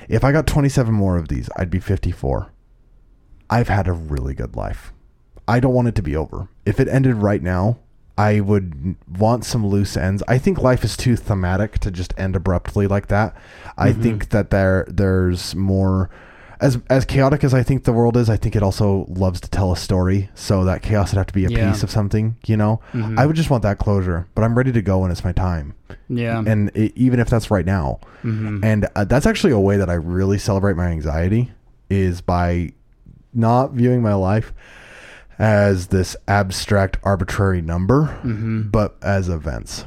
If I got 27 more of these, I'd be 54. I've had a really good life. I don't want it to be over. If it ended right now, I would want some loose ends. I think life is too thematic to just end abruptly like that. I think that there's more. As chaotic as I think the world is, I think it also loves to tell a story. So that chaos would have to be a piece of something, you know? I would just want that closure, but I'm ready to go when it's my time. Yeah. And even if that's right now. And that's actually a way that I really celebrate my anxiety is by not viewing my life as this abstract, arbitrary number, but as events.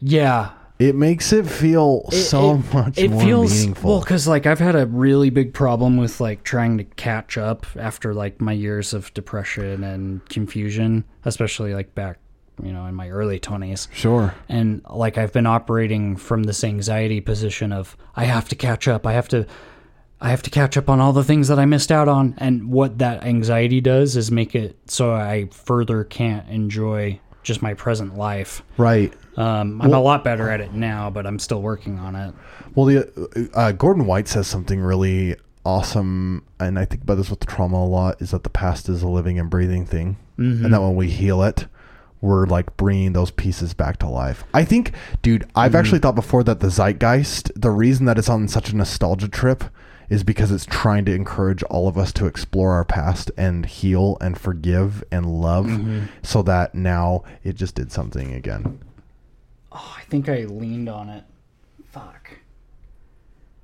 Yeah. It makes it feel so much more meaningful. Well, because like I've had a really big problem with like trying to catch up after like my years of depression and confusion, especially like back, you know, in my early 20s. Sure. And like I've been operating from this anxiety position of I have to catch up. I have to catch up on all the things that I missed out on. And what that anxiety does is make it so I further can't enjoy just my present life. Right. I'm a lot better at it now, but I'm still working on it. Well, the Gordon White says something really awesome, and I think about this with trauma a lot, is that the past is a living and breathing thing, and that when we heal it, we're like bringing those pieces back to life. I think, dude, I've actually thought before that the zeitgeist, the reason that it's on such a nostalgia trip is because it's trying to encourage all of us to explore our past and heal and forgive and love so that now it just did something again. Oh, I think I leaned on it. Fuck.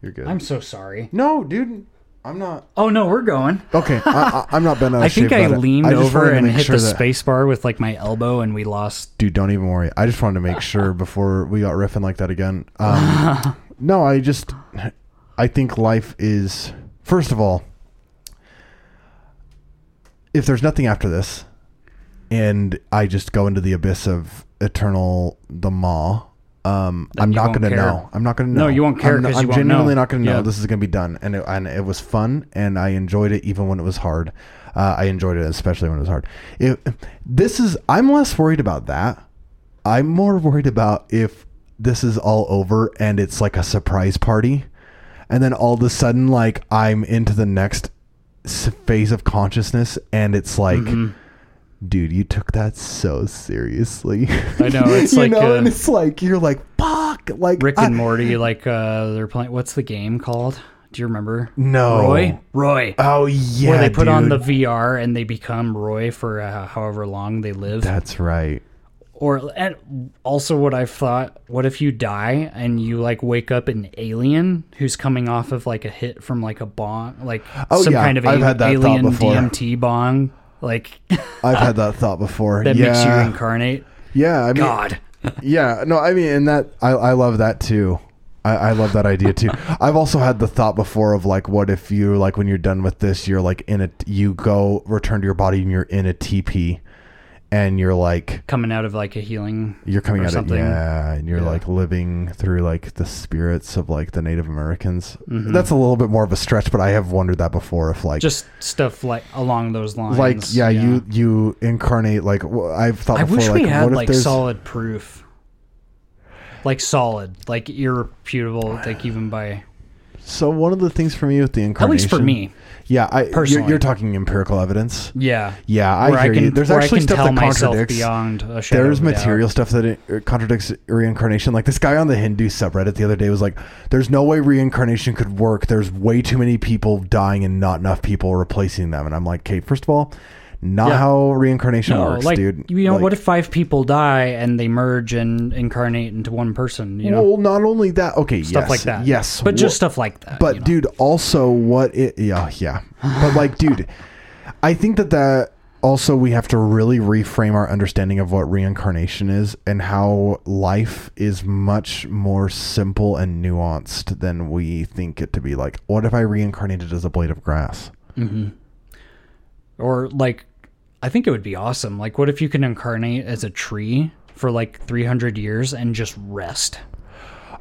You're good. I'm so sorry. No, dude. I'm not. Oh, no, we're going. Okay. I'm not bent out of shape. I think I leaned over and hit the space bar with like my elbow and we lost. Dude, don't even worry. I just wanted to make sure before we got riffing like that again. No, I think life is, first of all, if there's nothing after this and I just go into the abyss of eternal, the maw. I'm not going to know. I'm not going to know. No, you won't care because you won't know. I'm genuinely not going to know. This is going to be done. And it was fun, and I enjoyed it even when it was hard. I enjoyed it especially when it was hard. I'm less worried about that. I'm more worried about if this is all over and it's like a surprise party, and then all of a sudden, like, I'm into the next phase of consciousness, and it's like... Mm-hmm. Dude, you took that so seriously. I know. It's you like, know, and it's like, you're like, fuck. Like Rick and Morty, like, they're playing, what's the game called? Do you remember? No. Roy. Oh, yeah. Where they put on the VR and they become Roy for however long they live. That's right. Or, and also what I thought, what if you die and you like wake up an alien who's coming off of like a hit from like a bong, like kind of alien DMT bong. Like I've had that thought before. That makes you reincarnate. Yeah. I mean, God. Yeah. No, I mean, and that, I love that too. I love that idea too. I've also had the thought before of like, what if you like, when you're done with this, you're like in a, you go return to your body and you're in a teepee and you're like coming out of like a healing. You're coming out of, yeah. And you're like living through like the spirits of like the Native Americans. Mm-hmm. That's a little bit more of a stretch, but I have wondered that before. If like just stuff like along those lines, like, yeah. you incarnate, like I've thought before. I wish we had like solid proof, like solid, like irrefutable, like even by. So one of the things for me with the incarnation, at least for me, yeah, I personally, you're talking empirical evidence. Yeah, yeah, I hear you. There's actually stuff that contradicts. Beyond a shadow there's material stuff that it contradicts reincarnation. Like this guy on the Hindu subreddit the other day was like, "There's no way reincarnation could work. There's way too many people dying and not enough people replacing them." And I'm like, "Okay, first of all, how reincarnation works, like, dude. You know, like, what if 5 people die and they merge and incarnate into one person? You know, well, not only that, okay, stuff like that, yes, but just stuff like that. But you know? Dude, also what it, yeah. But like, dude, I think that also we have to really reframe our understanding of what reincarnation is and how life is much more simple and nuanced than we think it to be. Like, what if I reincarnated as a blade of grass? Mm-hmm. Or like. I think it would be awesome. Like, what if you can incarnate as a tree for like 300 years and just rest?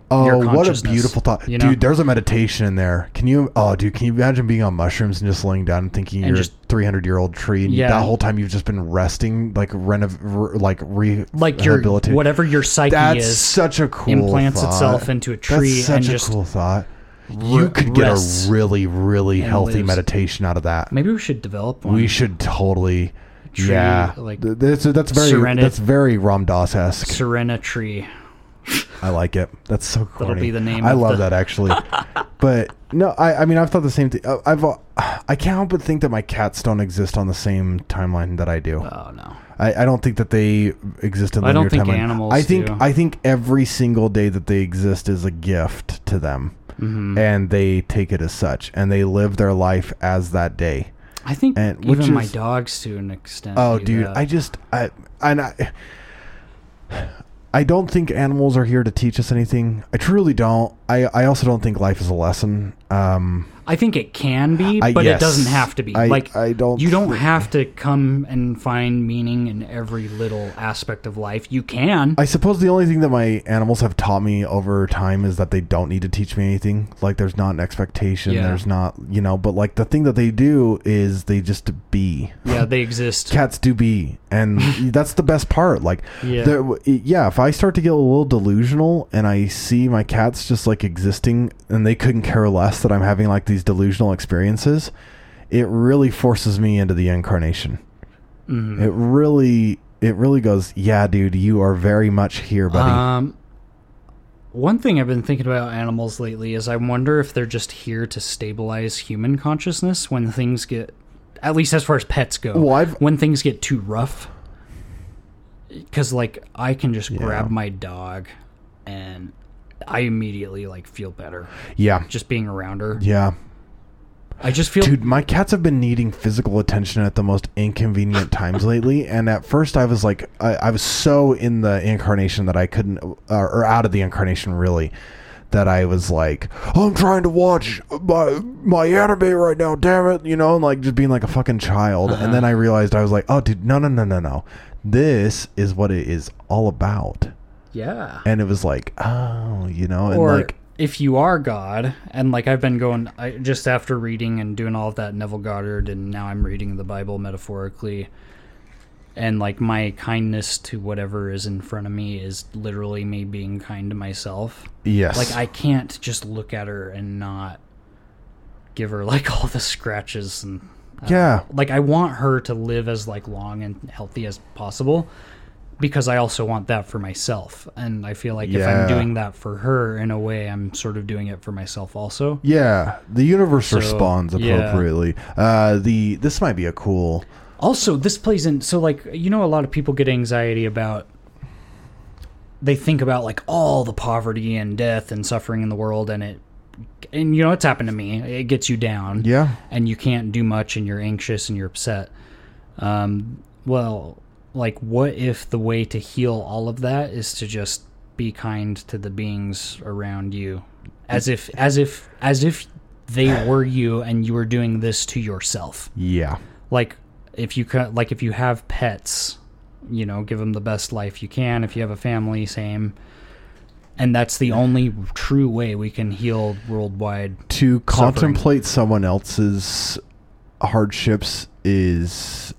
Oh, what a beautiful thought. You know? Dude, there's a meditation in there. Can you imagine being on mushrooms and just laying down and thinking you're just 300-year-old tree and that whole time you've just been resting, like rehabilitated. Whatever your psyche is such a cool implants thought. Itself into a tree. That's such and a just cool thought. You could get a really, really healthy meditation out of that. Maybe we should develop one. We should totally... Tree, yeah, like that's very Ram Dass-esque. Serena tree. I like it. That's so corny. That'll be the name. I love that actually. But no, I mean I've thought the same thing. I can't help but think that my cats don't exist on the same timeline that I do. Oh no. I don't think that they exist in linear timeline. I don't think animals. I think every single day that they exist is a gift to them, mm-hmm. and they take it as such, and they live their life as that day. I think my dogs to an extent. Oh, dude, that. I don't think animals are here to teach us anything. I truly don't. I also don't think life is a lesson. I think it can be, but it doesn't have to be. You don't have to come and find meaning in every little aspect of life. You can. I suppose the only thing that my animals have taught me over time is that they don't need to teach me anything. Like there's not an expectation. Yeah. There's not, you know, but like the thing that they do is they just be. Yeah, they exist. Cats do be. And that's the best part. Like, if I start to get a little delusional and I see my cats just like existing and they couldn't care less that I'm having like these delusional experiences, it really forces me into the incarnation. Mm. It really goes, yeah, dude, you are very much here, buddy. One thing I've been thinking about animals lately is I wonder if they're just here to stabilize human consciousness when things get, at least as far as pets go, when things get too rough. Because like I can just grab my dog and I immediately like feel better. Yeah. Just being around her. Yeah. I just feel... Dude, my cats have been needing physical attention at the most inconvenient times lately. And at first I was like... I was so in the incarnation that I couldn't... or out of the incarnation, really. That I was like, oh, I'm trying to watch my anime right now, damn it. You know, and like just being like a fucking child. Uh-huh. And then I realized I was like, oh, dude, no. This is what it is all about. Yeah. And it was like, oh, you know. And or... like. If you are God, and like I've been going, just after reading and doing all of that Neville Goddard, and now I'm reading the Bible metaphorically, and like my kindness to whatever is in front of me is literally me being kind to myself. Yes. Like I can't just look at her and not give her like all the scratches. And yeah. Like I want her to live as like long and healthy as possible. Because I also want that for myself. And I feel like if I'm doing that for her, in a way, I'm sort of doing it for myself also. Yeah. The universe responds appropriately. Yeah. This might be a cool... Also, this plays in... So, like, you know, a lot of people get anxiety about... They think about, like, all the poverty and death and suffering in the world, and it... And, you know, it's happened to me. It gets you down. Yeah. And you can't do much, and you're anxious, and you're upset. Well... Like, what if the way to heal all of that is to just be kind to the beings around you, as if they were you and you were doing this to yourself? Yeah. Like, if you have pets, you know, give them the best life you can. If you have a family, same. And that's the only true way we can heal worldwide. To contemplate someone else's hardships is.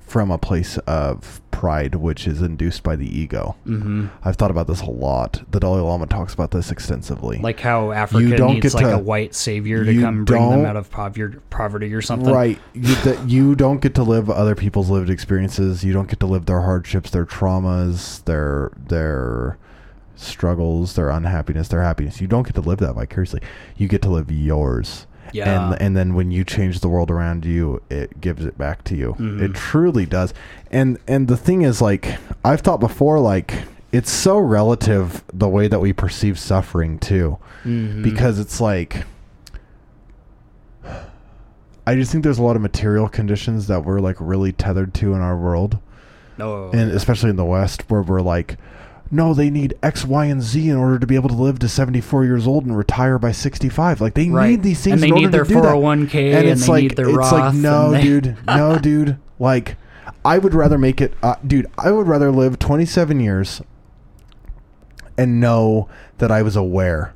From a place of pride, which is induced by the ego. Mm-hmm. I've thought about this a lot. The Dalai Lama talks about this extensively. Like how Africa needs like a white savior to come bring them out of poverty or something. Right. You don't get to live other people's lived experiences. You don't get to live their hardships, their traumas, their struggles, their unhappiness, their happiness. You don't get to live that vicariously. You get to live yours. Yeah. And then when you change the world around you, it gives it back to you. Mm. It truly does. And the thing is, like, I've thought before, like, it's so relative the way that we perceive suffering, too. Mm-hmm. Because it's like... I just think there's a lot of material conditions that we're, like, really tethered to in our world. Oh. And especially in the West, where we're like... No, they need X, Y, and Z in order to be able to live to 74 years old and retire by 65. Like, they need these things in order to do that. And they need their 401k, and they need their Roth. It's like, no, dude. Like, I would rather make it... dude, I would rather live 27 years and know that I was aware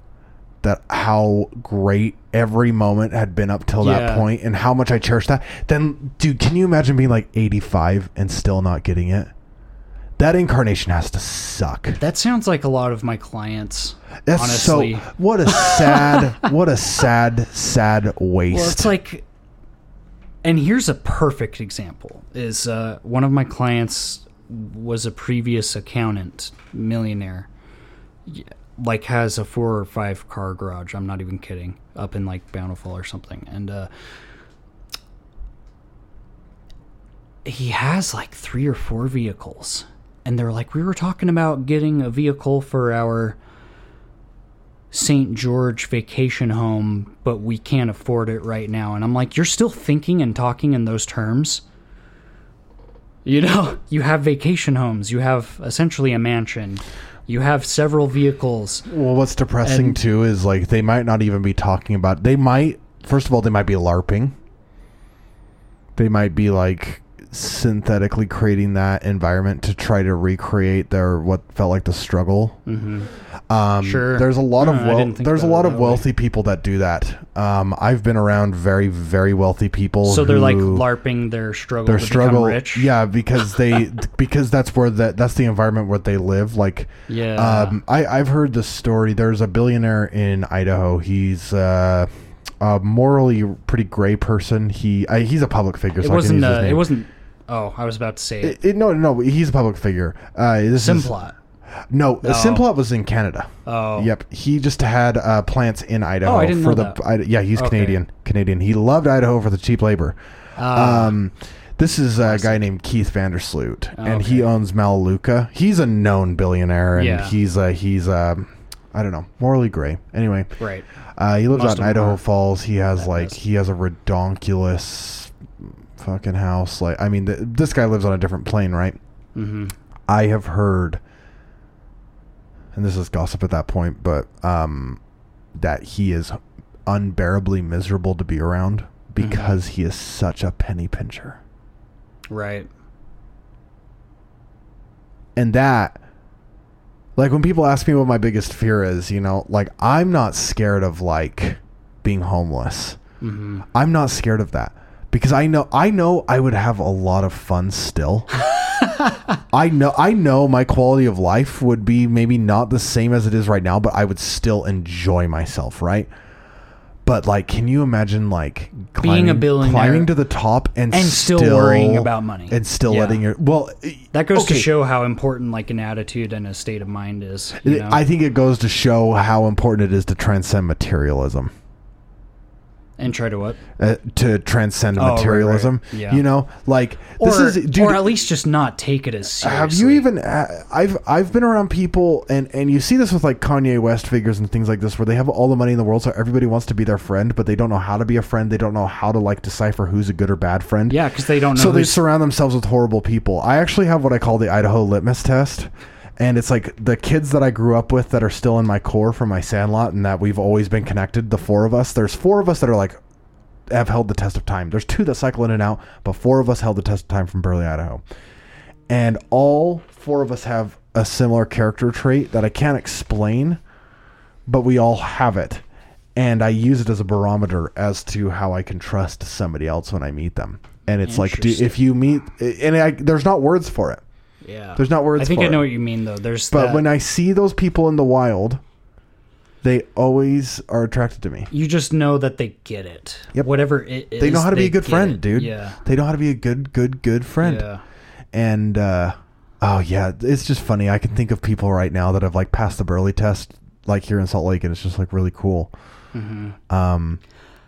that how great every moment had been up till that point and how much I cherished that. Then, dude, can you imagine being like 85 and still not getting it? That incarnation has to suck. That sounds like a lot of my clients. That's honestly. So what a sad waste. Well, it's like, and here's a perfect example is one of my clients was a previous accountant, millionaire, like has a 4 or 5 car garage. I'm not even kidding. Up in like Bountiful or something. And, he has like 3 or 4 vehicles. And they're like, we were talking about getting a vehicle for our St. George vacation home, but we can't afford it right now. And I'm like, you're still thinking and talking in those terms? You know, you have vacation homes. You have essentially a mansion. You have several vehicles. Well, what's depressing, too, is like they might not even be talking about... First of all, they might be LARPing. They might be like... synthetically creating that environment to try to recreate what felt like the struggle. Mm-hmm. Sure. There's a lot of wealthy people that do that. I've been around very, very wealthy people. So they're like LARPing their struggle. Their struggle. Become rich. Yeah, because that's where that's the environment where they live. Like, yeah. I've heard this story. There's a billionaire in Idaho. He's a morally pretty gray person. He's a public figure. Oh, I was about to say it. No, he's a public figure. Simplot. Simplot was in Canada. Oh. Yep. He just had plants in Idaho. Oh, I didn't know that. He's okay. Canadian. He loved Idaho for the cheap labor. This is a guy named Keith Vandersloot, and he owns Melaleuca. He's a known billionaire, and he's I don't know, morally gray. Anyway, right. He lives out in Idaho Falls. He has he has a redonkulous fucking house. Like, I mean, this guy lives on a different plane, right? Mm-hmm. I have heard, and this is gossip at that point, but that he is unbearably miserable to be around because he is such a penny pincher. Right. And that, like, when people ask me what my biggest fear is, you know, like, I'm not scared of, like, being homeless. Mm-hmm. I'm not scared of that because I know I would have a lot of fun still. I know my quality of life would be maybe not the same as it is right now, but I would still enjoy myself. Right. But, like, can you imagine, like, climbing to the top and still worrying about money and still letting your, well, that goes to show how important, like, an attitude and a state of mind is. You know? I think it goes to show how important it is to transcend materialism and try to what? To transcend materialism. Right. Yeah. You know, like, or, this is, dude, or at least just not take it as seriously. Have you even, I've been around people and you see this with, like, Kanye West figures and things like this, where they have all the money in the world. So everybody wants to be their friend, but they don't know how to be a friend. They don't know how to, like, decipher who's a good or bad friend. Yeah. 'Cause they don't know. So they surround themselves with horrible people. I actually have what I call the Idaho litmus test. And it's like the kids that I grew up with that are still in my core from my Sandlot and that we've always been connected. The four of us, there's four of us that are like, have held the test of time. There's two that cycle in and out, but four of us held the test of time from Burley, Idaho. And all four of us have a similar character trait that I can't explain, but we all have it. And I use it as a barometer as to how I can trust somebody else when I meet them. And it's like, dude, if you meet, and there's not words for it. Yeah, there's not words. I think I know what you mean, though. But when I see those people in the wild, they always are attracted to me. You just know that they get it. Yep. Whatever it is, they know how to be a good friend, dude. Yeah, they know how to be a good friend. Yeah. And it's just funny. I can think of people right now that have, like, passed the Burley test, like, here in Salt Lake, and it's just, like, really cool. Mm-hmm.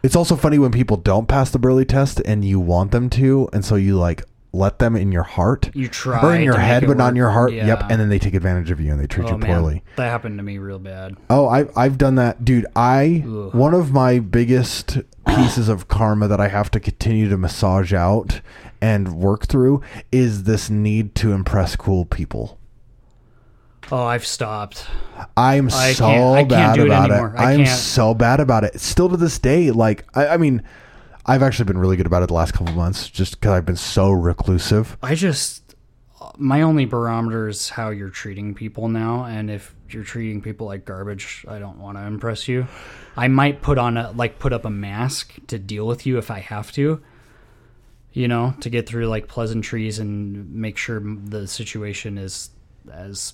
It's also funny when people don't pass the Burley test, and you want them to, and so you, like, let them in your heart. You try or in your head, but not in your heart. Yeah. Yep. And then they take advantage of you and they treat you poorly. That happened to me real bad. Oh, I've done that, dude. One of my biggest pieces of karma that I have to continue to massage out and work through is this need to impress cool people. Oh, I've stopped. I'm so bad about it. Still to this day. Like, I mean, I've actually been really good about it the last couple of months just because I've been so reclusive. My only barometer is how you're treating people now. And if you're treating people like garbage, I don't want to impress you. I might put up a mask to deal with you if I have to, you know, to get through, like, pleasantries and make sure the situation is as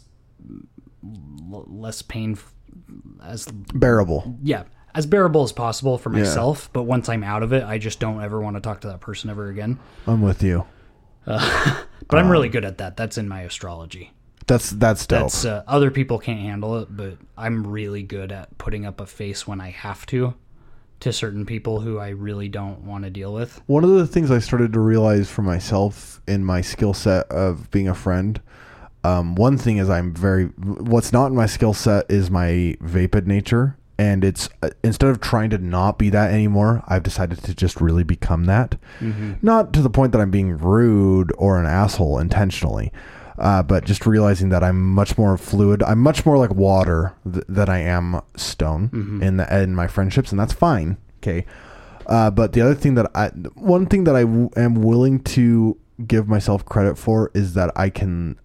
bearable. Yeah. As bearable as possible for myself, but once I'm out of it, I just don't ever want to talk to that person ever again. I'm with you. But I'm really good at that. That's in my astrology. That's dope. That's, other people can't handle it, but I'm really good at putting up a face when I have to certain people who I really don't want to deal with. One of the things I started to realize for myself in my skill set of being a friend, one thing is what's not in my skill set is my vapid nature. And it's, instead of trying to not be that anymore, I've decided to just really become that. Mm-hmm. Not to the point that I'm being rude or an asshole intentionally, but just realizing that I'm much more fluid. I'm much more like water than I am stone in my friendships, and that's fine. Okay. But the other thing am willing to give myself credit for is that I can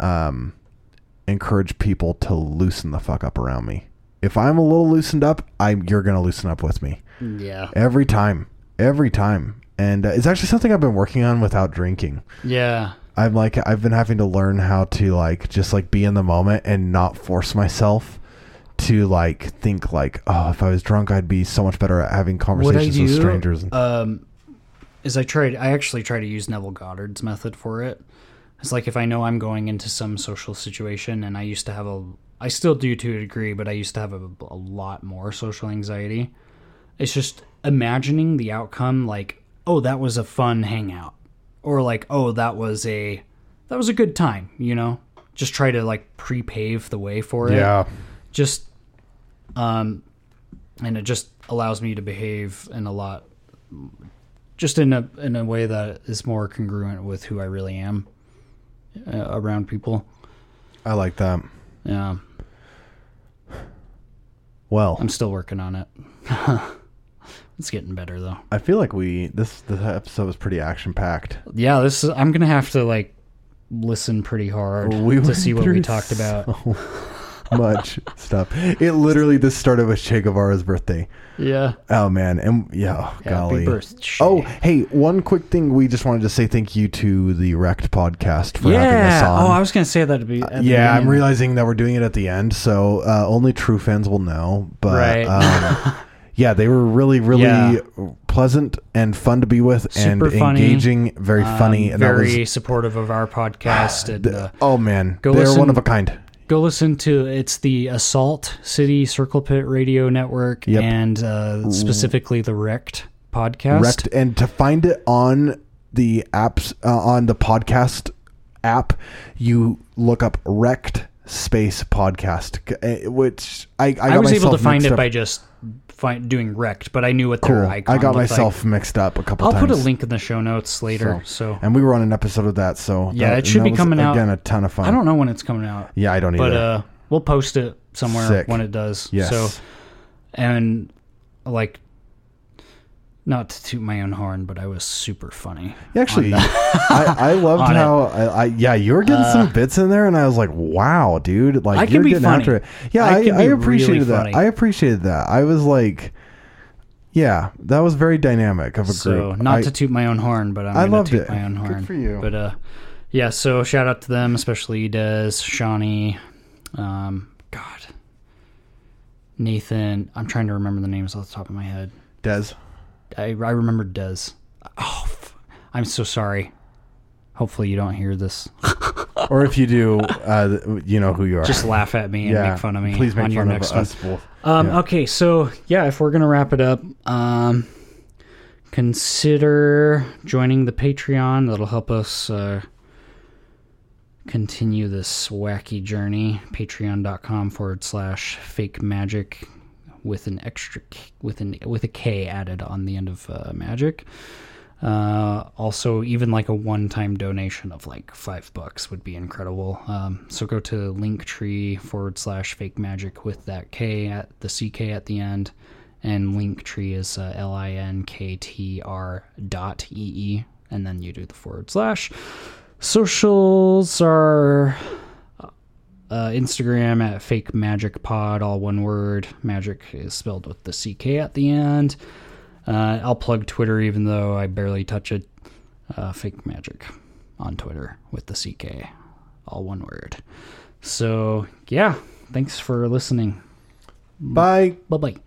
encourage people to loosen the fuck up around me. If I'm a little loosened up, you're going to loosen up with me. Yeah. Every time. And it's actually something I've been working on without drinking. Yeah. I've been having to learn how to, like, just, like, be in the moment and not force myself to, like, think like, oh, if I was drunk, I'd be so much better at having conversations with strangers. I actually try to use Neville Goddard's method for it. It's like, if I know I'm going into some social situation, and I still do to a degree, but I used to have a lot more social anxiety. It's just imagining the outcome, like, oh, that was a fun hangout, or like, oh, that was a good time, you know, just try to, like, pre-pave the way for it. Yeah. Just And it just allows me to behave in a lot, just in a way that is more congruent with who I really am around people. I like that. Yeah. Well, I'm still working on it. It's getting better though. I feel like this episode was pretty action packed. Yeah, I'm gonna have to listen pretty hard to see what we talked about. So much stuff. It literally just started with Che Guevara's birthday. Yeah. Oh man, and golly. Happy birthday. Oh, hey, one quick thing we just wanted to say thank you to the Rect podcast for having us on. Oh, I was gonna say that to be. I'm realizing that we're doing it at the end, so only true fans will know. But yeah, they were really, really pleasant and fun to be with. Super and funny, engaging, very funny. And very supportive of our podcast. Oh, man. They're one of a kind. Go listen to it's the Assault City Circle Pit Radio Network and specifically the Rect podcast. Rect, and to find it on the apps, on the podcast app, you look up Rect space podcast, which I was able to find it by just doing Rect, but I knew what their icon. I got myself mixed up a couple times. I'll put a link in the show notes later. So, and we were on an episode of that, so yeah, it should be coming out. Again, a ton of fun. I don't know when it's coming out. Yeah, I don't either. But we'll post it somewhere when it does. Yes. So, and not to toot my own horn, but I was super funny. Actually, I loved how you were getting some bits in there, and I was like, "Wow, dude! Like, you're getting after it." Yeah, I appreciated that. I appreciated that. I was like, "Yeah, that was very dynamic of a group." So, not to toot my own horn, but I loved it. My own horn. Good for you. But yeah. So, shout out to them, especially Des, Shawnee, Nathan. I'm trying to remember the names off the top of my head. Des. I remember Des. Oh, I'm so sorry. Hopefully you don't hear this. Or if you do, you know who you are. Just laugh at me and make fun of me. Please make fun of us both. Okay, so if we're going to wrap it up, consider joining the Patreon. That'll help us continue this wacky journey. Patreon.com/fake magic. With an extra with a K added on the end of magic. Also, even a one-time donation of $5 would be incredible. So go to linktree/fake magic with that K at the CK at the end, and Linktree is linktr.ee, and then you do the /. Socials are. Instagram at Fake Magic Pod, all one word. Magic is spelled with the CK at the end. I'll plug Twitter, even though I barely touch it. Fake Magic on Twitter with the CK, all one word. So, yeah, thanks for listening. Bye. Bye-bye.